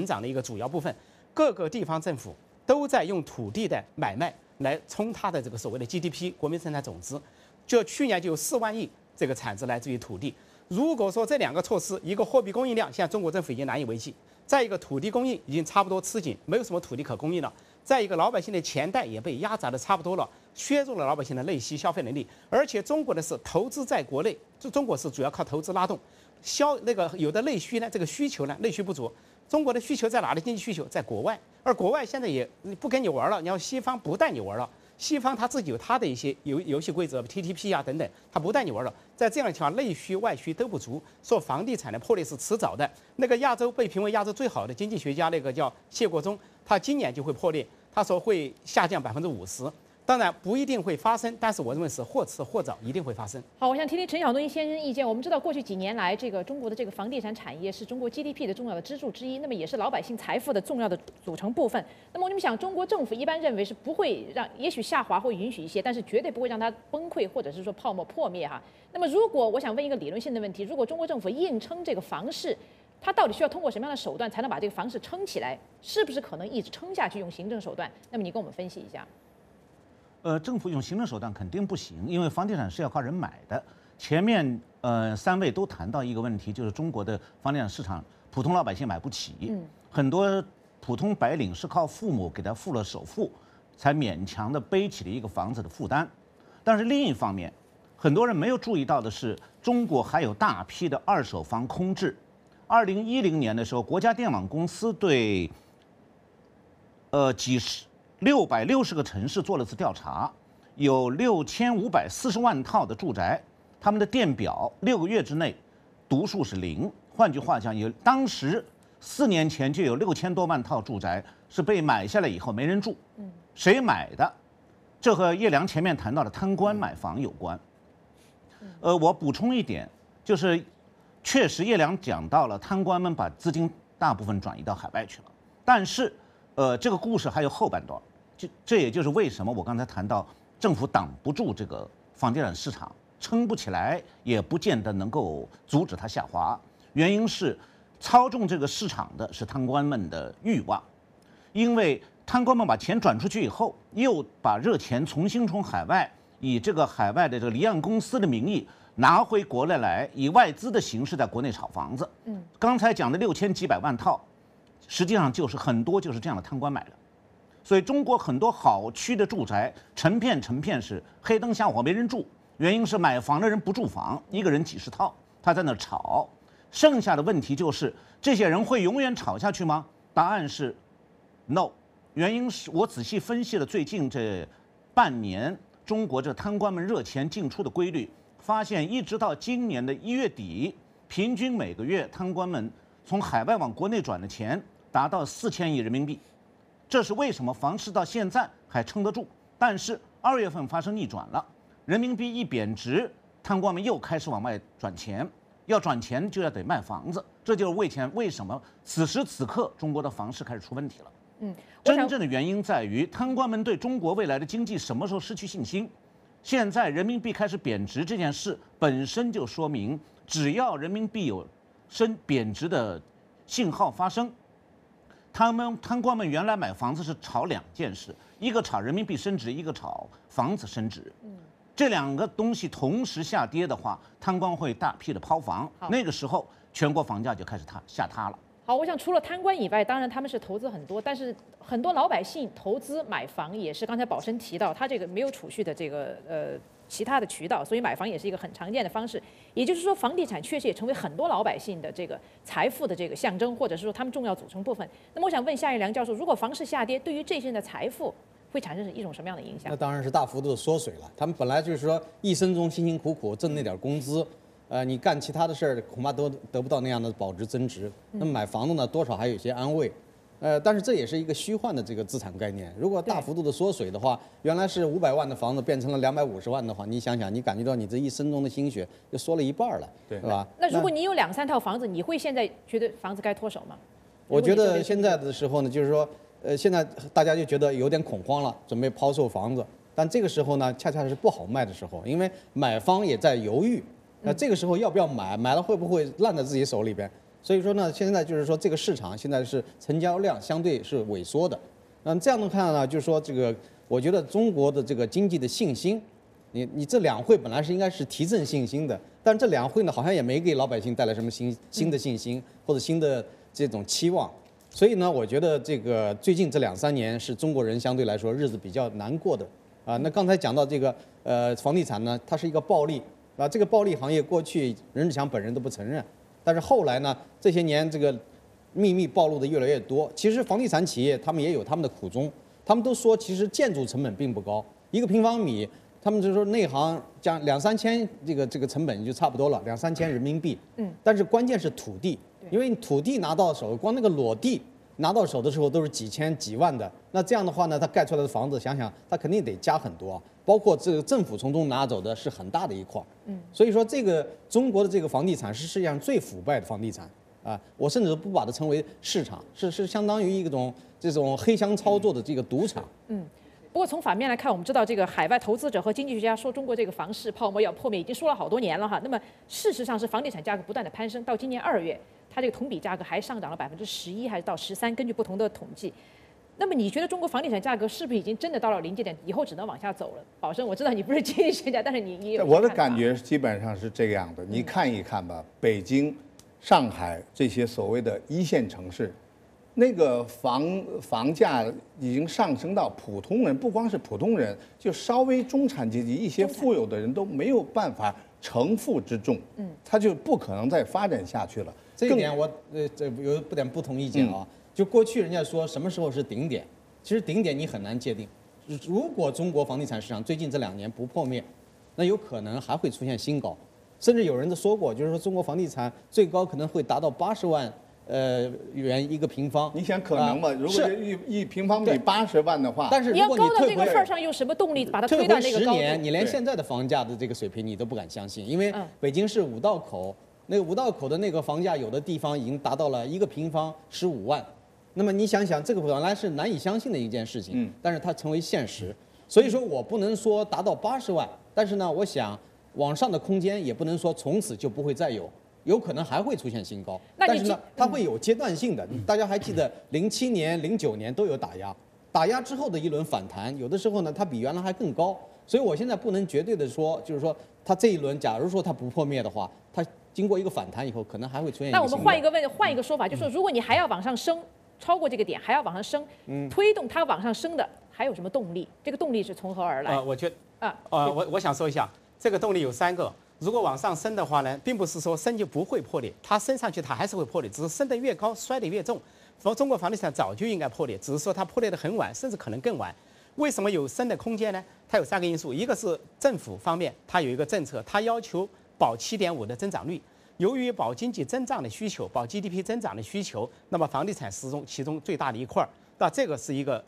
长的一个主要部分，各个地方政府都在用土地的买卖来冲它的这个所谓的 GDP 国民生产总值。就去年就有4万亿这个产值来自于土地。 如果说这两个措施，一个货币供应量，现在中国政府已经难以为继；再一个土地供应已经差不多吃紧，没有什么土地可供应了；再一个老百姓的钱袋也被压榨的差不多了，削弱了老百姓的内需消费能力。而且中国的是投资在国内，中国是主要靠投资拉动，有的内需呢，这个需求呢内需不足。中国的需求在哪里？经济需求在国外，而国外现在也不跟你玩了，你要西方不带你玩了。 西方他自己有他的一些游戏规则 ，TTP 啊等等，他不带你玩了。在这样的情况，内需外需都不足，说房地产的破裂是迟早的。那个亚洲被评为亚洲最好的经济学家，那个叫谢国忠，他今年就会破裂，他说会下降50%。当然不一定会发生，但是我认为是或迟或早一定会发生。好，我想听听陈晓东先生意见。我们知道过去几年来，这个中国的这个房地产产业是中国 GDP 的重要的支柱之一，那么也是老百姓财富的重要的组成部分。那么我们想，中国政府一般认为是不会让，也许下滑会允许一些，但是绝对不会让它崩溃，或者是说泡沫破灭哈。那么如果我想问一个理论性的问题，如果中国政府硬撑这个房市， 它到底需要通过什么样的手段才能把这个房市撑起来？是不是可能一直撑下去，用行政手段？那么你跟我们分析一下。政府用行政手段肯定不行，因为房地产是要靠人买的。前面三位都谈到一个问题，就是中国的房地产市场，普通老百姓买不起，很多普通白领是靠父母给他付了首付，才勉强的背起了一个房子的负担。但是另一方面，很多人没有注意到的是，中国还有大批的二手房空置。 2010年的时候，国家电网公司对，660个城市做了次调查，有6540万套的住宅，他们的电表6个月之内，读数是0。换句话讲，当时4年前就有6000多万套住宅是被买下来以后没人住，谁买的？这和叶良前面谈到的贪官买房有关。我补充一点，就是。 确实，叶良讲到了贪官们把资金大部分转移到海外去了。但是，这个故事还有后半段，这也就是为什么我刚才谈到政府挡不住这个房地产市场，撑不起来，也不见得能够阻止它下滑。原因是，操纵这个市场的是贪官们的欲望，因为贪官们把钱转出去以后，又把热钱重新从海外以这个海外的这个离岸公司的名义。 拿回国内来，以外资的形式在国内炒房子。刚才讲的6000几百万套，实际上就是很多就是这样的贪官买的。所以中国很多好区的住宅成片是黑灯瞎火没人住，原因是买房的人不住房，一个人几十套，他在那炒。剩下的问题就是这些人会永远炒下去吗？答案是 ，no。原因是我仔细分析了最近这半年中国这贪官们热钱进出的规律。 发现一直到今年的1月底，平均每个月贪官们从海外往国内转的钱达到4000亿人民币，这是为什么房市到现在还撑得住？但是2月份发生逆转了，人民币一贬值，贪官们又开始往外转钱，要赚钱就要得卖房子，这就是为什么此时此刻中国的房市开始出问题了。嗯，真正的原因在于贪官们对中国未来的经济什么时候失去信心。现在人民币开始贬值这件事本身就说明，只要人民币有贬值的信号发生，贪官们原来买房子是炒两件事，一个炒人民币升值，一个炒房子升值。嗯。 这两个东西同时下跌的话，贪官会大批的抛房，那个时候全国房价就开始下塌了。好，我想除了贪官以外，当然他们是投资很多，但是很多老百姓投资买房也是刚才保生提到，他这个没有储蓄的这个其他的渠道，所以买房也是一个很常见的方式。也就是说，房地产确实也成为很多老百姓的这个财富的这个象征，或者是说他们重要组成部分。那么我想问夏一良教授，如果房市下跌，对于这些人的财富？ 会产生一种什么样的影响？那当然是大幅度的缩水了。他们本来就是说一生中辛辛苦苦挣那点工资，你干其他的事儿恐怕都得不到那样的保值增值。那么买房子呢，多少还有一些安慰，但是这也是一个虚幻的这个资产概念。如果大幅度的缩水的话，原来是500万的房子变成了250万的话，你想想，你感觉到你这一生中的心血就缩了一半了，对吧？那如果你有2、3套房子，你会现在觉得房子该脱手吗？我觉得现在的时候呢，就是说。 现在大家就觉得有点恐慌了，准备抛售房子，但这个时候呢，恰恰是不好卖的时候，因为买方也在犹豫，这个时候要不要买，买了会不会烂在自己手里边？所以说呢，现在就是说这个市场现在是成交量相对是萎缩的，这样的看呢，就是说这个，我觉得中国的这个经济的信心，你这两会本来是应该是提振信心的，但这两会呢，好像也没给老百姓带来什么新的信心或者新的这种期望。 所以呢，我觉得这个最近这2、3年是中国人相对来说日子比较难过的啊。那刚才讲到这个房地产呢，它是一个暴利啊。这个暴利行业过去任志强本人都不承认，但是后来呢，这些年这个秘密暴露的越来越多。其实房地产企业他们也有他们的苦衷，他们都说其实建筑成本并不高，1个平方米，他们就说内行讲2、3千这个成本就差不多了，2、3千人民币。嗯。但是关键是土地。 因为土地拿到手，光那个裸地拿到手的时候都是几千几万的，那这样的话呢，他盖出来的房子，想想他肯定得加很多，包括这个政府从中拿走的是很大的一块。嗯，所以说这个中国的这个房地产是世界上最腐败的房地产啊，我甚至不把它称为市场，是相当于一种这种黑箱操作的这个赌场。嗯。 不过从反面来看，我们知道这个海外投资者和经济学家说中国这个房市泡沫要破灭，已经说了好多年了哈。那么事实上是房地产价格不断的攀升，到今年2月，它这个同比价格还上涨了11%，还是到13%，根据不同的统计。那么你觉得中国房地产价格是不是已经真的到了临界点，以后只能往下走了？保生，我知道你不是经济学家，但是你有我的感觉基本上是这个样的。你看一看吧，北京、上海这些所谓的一线城市。 那个房价已经上升到普通人，不光是普通人，就稍微中产阶级一些富有的人都没有办法承负之重，嗯，他就不可能再发展下去了。这一点我这有点不同意见啊。就过去人家说什么时候是顶点，其实顶点你很难界定。如果中国房地产市场最近这2年不破灭，那有可能还会出现新高，甚至有人都说过，就是说中国房地产最高可能会达到80万。 元1个平方，你想可能吗？如果一平方米80万的话，但是如果你要高到这个份儿上，用什么动力把它推到那个高？10年，你连现在的房价的这个水平你都不敢相信，因为北京市5道口，那个5道口的那个房价，有的地方已经达到了1个平方15万。那么你想想，这个本来是难以相信的一件事情，但是它成为现实。所以说我不能说达到80万，但是呢，我想往上的空间也不能说从此就不会再有。 有可能还会出现新高，但是呢，它会有阶段性的。大家还记得07年、09年都有打压，打压之后的一轮反弹，有的时候呢，它比原来还更高。所以我现在不能绝对的说，就是说它这一轮，假如说它不破灭的话，它经过一个反弹以后，可能还会出现。那我们换一个说法，就是说，如果你还要往上升，超过这个点还要往上升，推动它往上升的还有什么动力？这个动力是从何而来？我觉得我想说一下，这个动力有3个。 如果往上升的话呢，并不是说升就不会破裂，它升上去它还是会破裂，只是升得越高摔得越重。中国房地产早就应该破裂，只是说它破裂得很晚，甚至可能更晚。为什么有升的空间呢？它有3个因素，一个是政府方面，它有一个政策，它要求保 7.5 的增长率。由于保经济增长的需求，保 GDP 增长的需求，那么房地产是其中最大的一块。 那这个是一个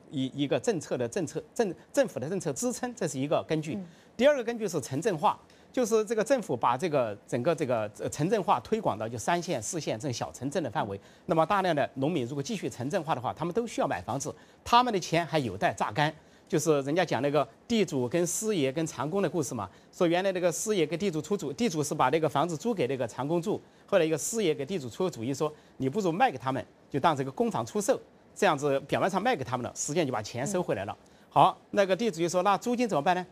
政府的政策支撑，这是一个根据。第2个根据是城镇化，就是这个政府把这个整个这个城镇化推广到就3线、4线这种小城镇的范围。那么大量的农民如果继续城镇化的话，他们都需要买房子，他们的钱还有待榨干。 就是人家讲那个地主跟师爷跟长工的故事嘛，说原来那个师爷跟地主出主意，地主是把那个房子租给那个长工住，后来一个师爷给地主出个主意说，你不如卖给他们，就当这个公房出售，这样子表面上卖给他们了，实际上就把钱收回来了。好，那个地主就说，那租金怎么办呢？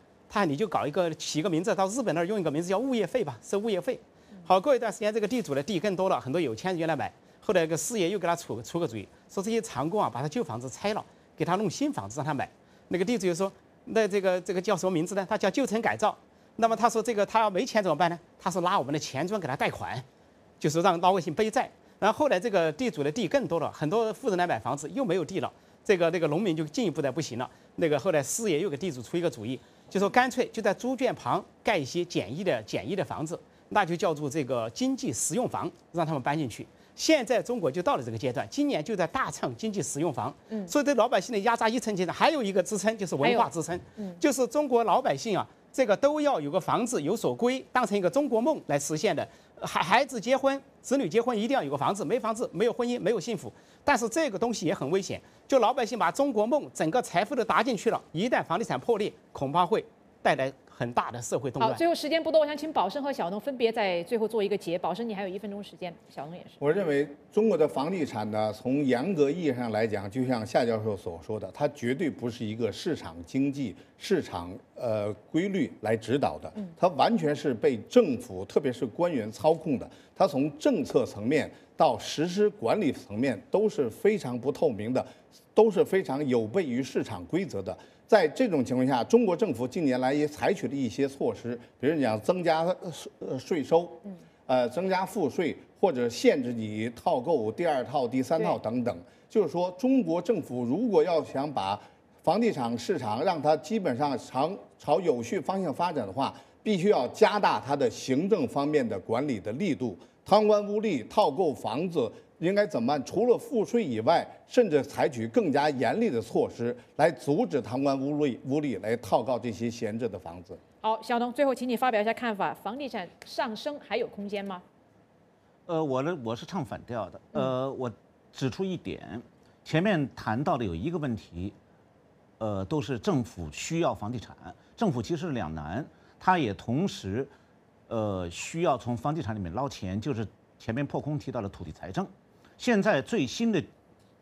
你就搞一个起个名字，到日本那儿用一个名字叫物业费吧，收物业费。好，过一段时间这个地主的地更多了，很多有钱人原来买，后来那个师爷又给他出个主意，说这些长工啊，把他旧房子拆了，给他弄新房子让他买。 那个地主就说：“那这个叫什么名字呢？他叫旧城改造。那么他说这个他要没钱怎么办呢？他说拿我们的钱庄给他贷款，就是让老百姓背债。然后后来这个地主的地更多了，很多富人来买房子又没有地了，这个农民就进一步的不行了。后来师爷又给地主出一个主意，就说干脆就在猪圈旁盖一些简易的房子，那就叫做这个经济实用房，让他们搬进去。” 现在中国就到了这个阶段，今年就在大唱经济实用房，所以对老百姓的压榨一层阶段，还有一个支撑就是文化支撑，就是中国老百姓啊，这个都要有个房子有所归，当成一个中国梦来实现的。孩子结婚，子女结婚一定要有个房子，没房子没有婚姻没有幸福。但是这个东西也很危险，就老百姓把中国梦整个财富都搭进去了，一旦房地产破裂，恐怕会带来。 很大的社会动乱。好，最后时间不多，我想请保生和小农分别在最后做一个结。保生，你还有1分钟时间，小农也是。我认为中国的房地产呢，从严格意义上来讲，就像夏教授所说的，它绝对不是一个市场经济、市场规律来指导的，它完全是被政府，特别是官员操控的。它从政策层面到实施管理层面都是非常不透明的，都是非常有悖于市场规则的。 在这种情况下，中国政府近年来也采取了一些措施，比如讲增加税收，增加赋税，或者限制你套购第二套、第三套等等。就是说，中国政府如果要想把房地产市场让它基本上朝有序方向发展的话，必须要加大它的行政方面的管理的力度，贪官污吏、套购房子。 应该怎么办？除了赋税以外，甚至采取更加严厉的措施来阻止贪官污吏来套购这些闲置的房子。好，小农，最后请你发表一下看法：房地产上升还有空间吗？我是唱反调的。我指出一点，前面谈到的有一个问题，都是政府需要房地产，政府其实两难，它也同时，需要从房地产里面捞钱，就是前面破空提到了土地财政。 现在最新的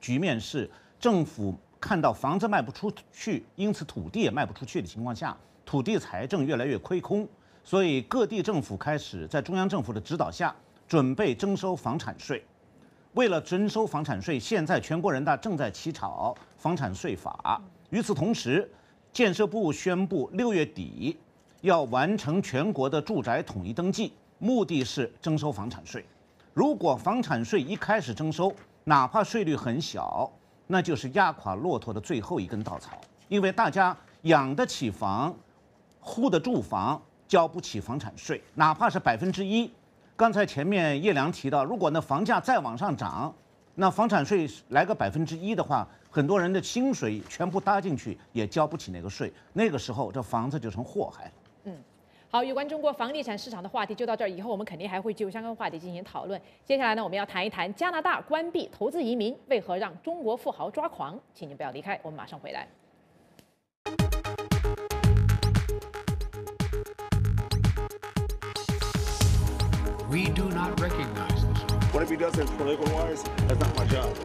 局面是，政府看到房子卖不出去，因此土地也卖不出去的情况下，土地财政越来越亏空，所以各地政府开始在中央政府的指导下，准备征收房产税。为了征收房产税，现在全国人大正在起草房产税法。与此同时，建设部宣布6月底要完成全国的住宅统一登记，目的是征收房产税。 如果房产税一开始征收，哪怕税率很小，那就是压垮骆驼的最后一根稻草，因为大家养得起房、护得住房，交不起房产税，哪怕是1%。刚才前面叶良提到，如果那房价再往上涨，那房产税来个1%的话，很多人的薪水全部搭进去，也交不起那个税，那个时候这房子就成祸害了。 好，有关中国房地产市场的话题就到这儿，以后我们肯定还会就相关话题进行讨论。接下来呢，我们要谈一谈加拿大关闭投资移民为何让中国富豪抓狂，请您不要离开，我们马上回来。We do not recognize this. What if he does his political wires? That's not my job.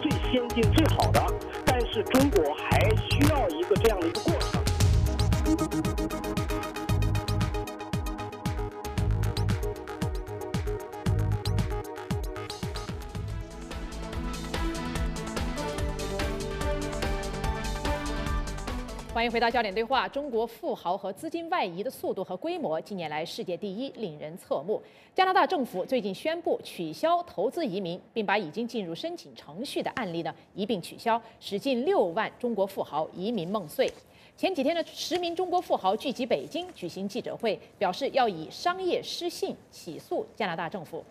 最先进、最好的，但是中国还需要一个这样的一个过程。欢迎回到焦点对话。中国富豪和资金外移的速度和规模，近年来世界第一，令人侧目。加拿大政府最近宣布取消投资移民，并把已经进入申请程序的案例呢一并取消，使近6万中国富豪移民梦碎。前几天呢，10名中国富豪聚集北京举行记者会，表示要以商业失信起诉加拿大政府。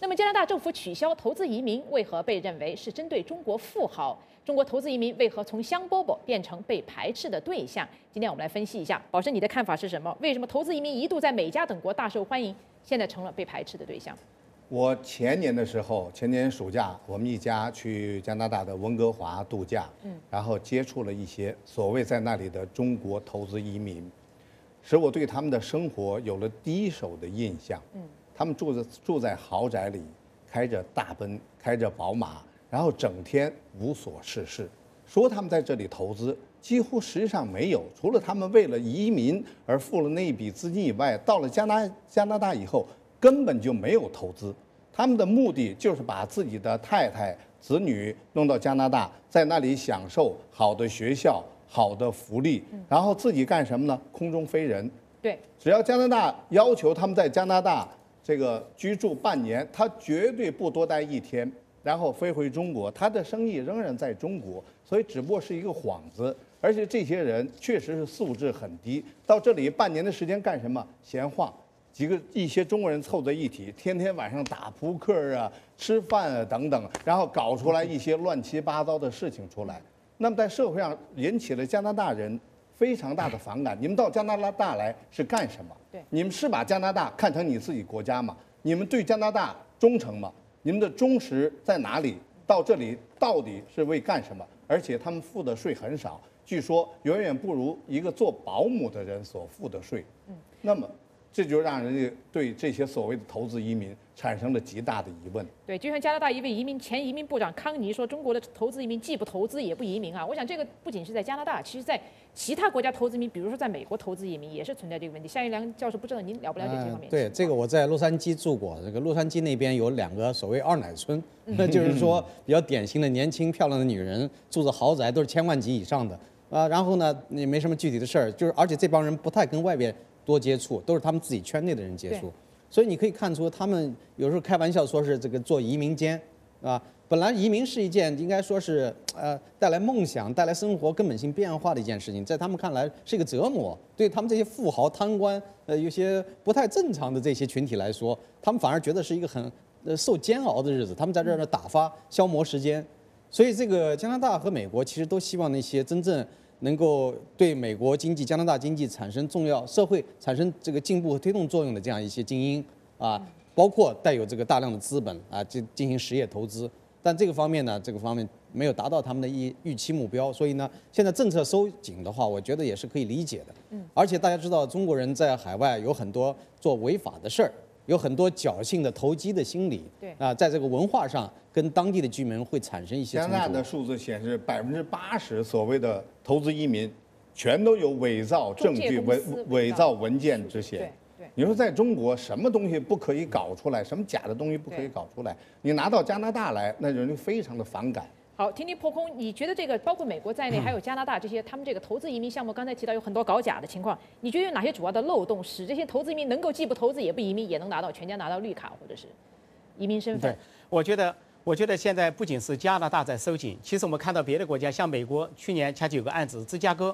那么，加拿大政府取消投资移民，为何被认为是针对中国富豪？中国投资移民为何从香饽饽变成被排斥的对象？今天我们来分析一下，保生，你的看法是什么？为什么投资移民一度在美加等国大受欢迎，现在成了被排斥的对象？我前年的时候，前年暑假，我们一家去加拿大的温哥华度假，然后接触了一些所谓在那里的中国投资移民，使我对他们的生活有了第一手的印象。他们住在豪宅里，开着大奔，开着宝马。 然后整天无所事事，说他们在这里投资，几乎实际上没有。除了他们为了移民而付了那一笔资金以外，到了加拿大以后，根本就没有投资。他们的目的就是把自己的太太、子女弄到加拿大，在那里享受好的学校、好的福利，然后自己干什么呢？空中飞人。对，只要加拿大要求他们在加拿大这个居住半年，他绝对不多待一天。 然后飞回中国，他的生意仍然在中国，所以只不过是一个幌子。而且这些人确实是素质很低，到这里半年的时间干什么？闲晃，一些中国人凑在一起，天天晚上打扑克啊、吃饭啊等等，然后搞出来一些乱七八糟的事情出来。那么在社会上引起了加拿大人非常大的反感。你们到加拿大来是干什么？对，你们是把加拿大看成你自己国家吗？你们对加拿大忠诚吗？ 你们的忠实在哪里？到这里到底是为干什么？而且他们付的税很少，据说远远不如一个做保姆的人所付的税。那么这就让人家对这些所谓的投资移民产生了极大的疑问。对，就像加拿大一位前移民部长康尼说：“中国的投资移民既不投资也不移民啊！”我想这个不仅是在加拿大，其实在其他国家投资移民，比如说在美国投资移民也是存在这个问题。夏野良教授，不知道您了不了解这方面？对，这个我在洛杉矶住过，这个洛杉矶那边有两个所谓二奶村，那就是说比较典型的年轻漂亮的女人住着豪宅，都是千万级以上的啊。然后呢，也没什么具体的事儿，就是而且这帮人不太跟外边。 多接触都是他们自己圈内的人接触，所以你可以看出他们有时候开玩笑说是这个做移民间，啊，本来移民是一件应该说是带来梦想、带来生活根本性变化的一件事情，在他们看来是一个折磨。对他们这些富豪、贪官，有些不太正常的这些群体来说，他们反而觉得是一个很受煎熬的日子。他们在这儿打发、消磨时间，所以这个加拿大和美国其实都希望那些真正。 能够对美国经济、加拿大经济产生重要社会产生这个进步和推动作用的这样一些精英啊，包括带有这个大量的资本啊，进行实业投资。但这个方面呢，没有达到他们的预期目标，所以呢，现在政策收紧的话，我觉得也是可以理解的。而且大家知道，中国人在海外有很多做违法的事儿，有很多侥幸的投机的心理。对啊，在这个文化上。 跟当地的居民会产生一些。加拿大的数字显示，80%所谓的投资移民，全都有伪造证据、伪造文件之嫌。你说在中国什么东西不可以搞出来，什么假的东西不可以搞出来？你拿到加拿大来，那人就非常的反感。好，听听破空，你觉得这个包括美国在内，还有加拿大这些，他们这个投资移民项目，刚才提到有很多搞假的情况，你觉得有哪些主要的漏洞，使这些投资移民能够既不投资也不移民，也能拿到全家拿到绿卡或者是移民身份？对，我觉得现在不仅是加拿大在收紧，其实我们看到别的国家，像美国去年恰就有个案子，芝加哥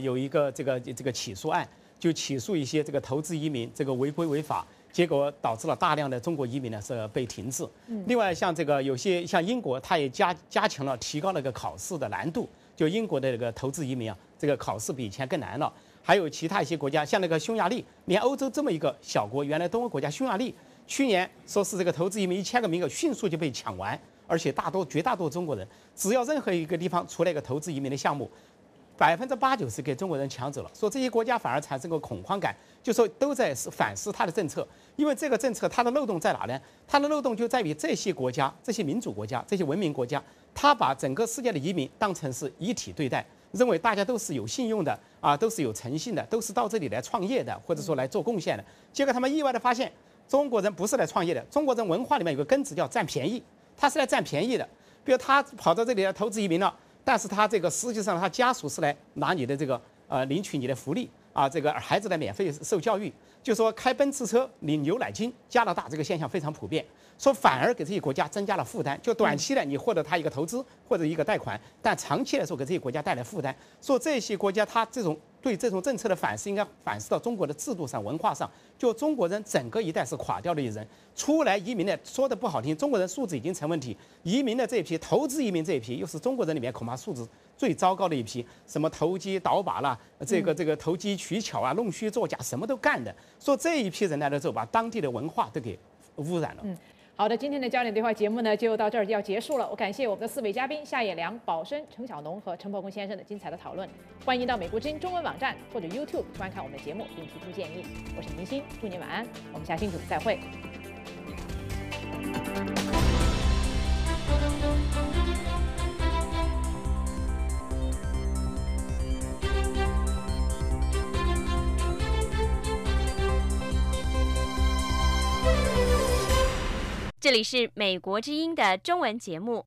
有一个这个起诉案，就起诉一些这个投资移民这个违规违法，结果导致了大量的中国移民呢是被停滞。另外像这个有些像英国，它也加强了提高了个考试的难度，就英国的这个投资移民啊，这个考试比以前更难了。还有其他一些国家，像那个匈牙利，连欧洲这么一个小国，原来东欧国家匈牙利。 去年说是这个投资移民1000个名额迅速就被抢完，而且绝大多数中国人，只要任何一个地方出来一个投资移民的项目，80%-90%给中国人抢走了。说这些国家反而产生个恐慌感，就说都在反思他的政策，因为这个政策它的漏洞在哪呢？它的漏洞就在于这些国家、这些民主国家、这些文明国家，他把整个世界的移民当成是一体对待。 认为大家都是有信用的啊，都是有诚信的，都是到这里来创业的，或者说来做贡献的。结果他们意外的发现，中国人不是来创业的。中国人文化里面有个根子叫占便宜，他是来占便宜的。比如他跑到这里来投资移民了，但是他这个实际上他家属是来拿你的这个领取你的福利啊，这个孩子来免费受教育，就说开奔驰车领牛奶金，加拿大这个现象非常普遍。 说反而给这些国家增加了负担，就短期的你获得他一个投资或者一个贷款，但长期来说给这些国家带来负担。说这些国家他这种对这种政策的反思，应该反思到中国的制度上、文化上。就中国人整个一代是垮掉的一人，出来移民的，说的不好听，中国人素质已经成问题。移民的这一批，投资移民这一批，又是中国人里面恐怕素质最糟糕的一批。什么投机倒把啦，这个投机取巧啊，弄虚作假，什么都干的。说这一批人来了之后，把当地的文化都给污染了。好的，今天的焦点对话节目呢，就到这儿要结束了。我感谢我们的四位嘉宾夏野良、保生、程晓农和陈伯公先生的精彩的讨论。欢迎到美国之音中文网站或者 YouTube 观看我们的节目，并提出建议。我是明星，祝您晚安。我们下星期五再会。这里是美国之音的中文节目。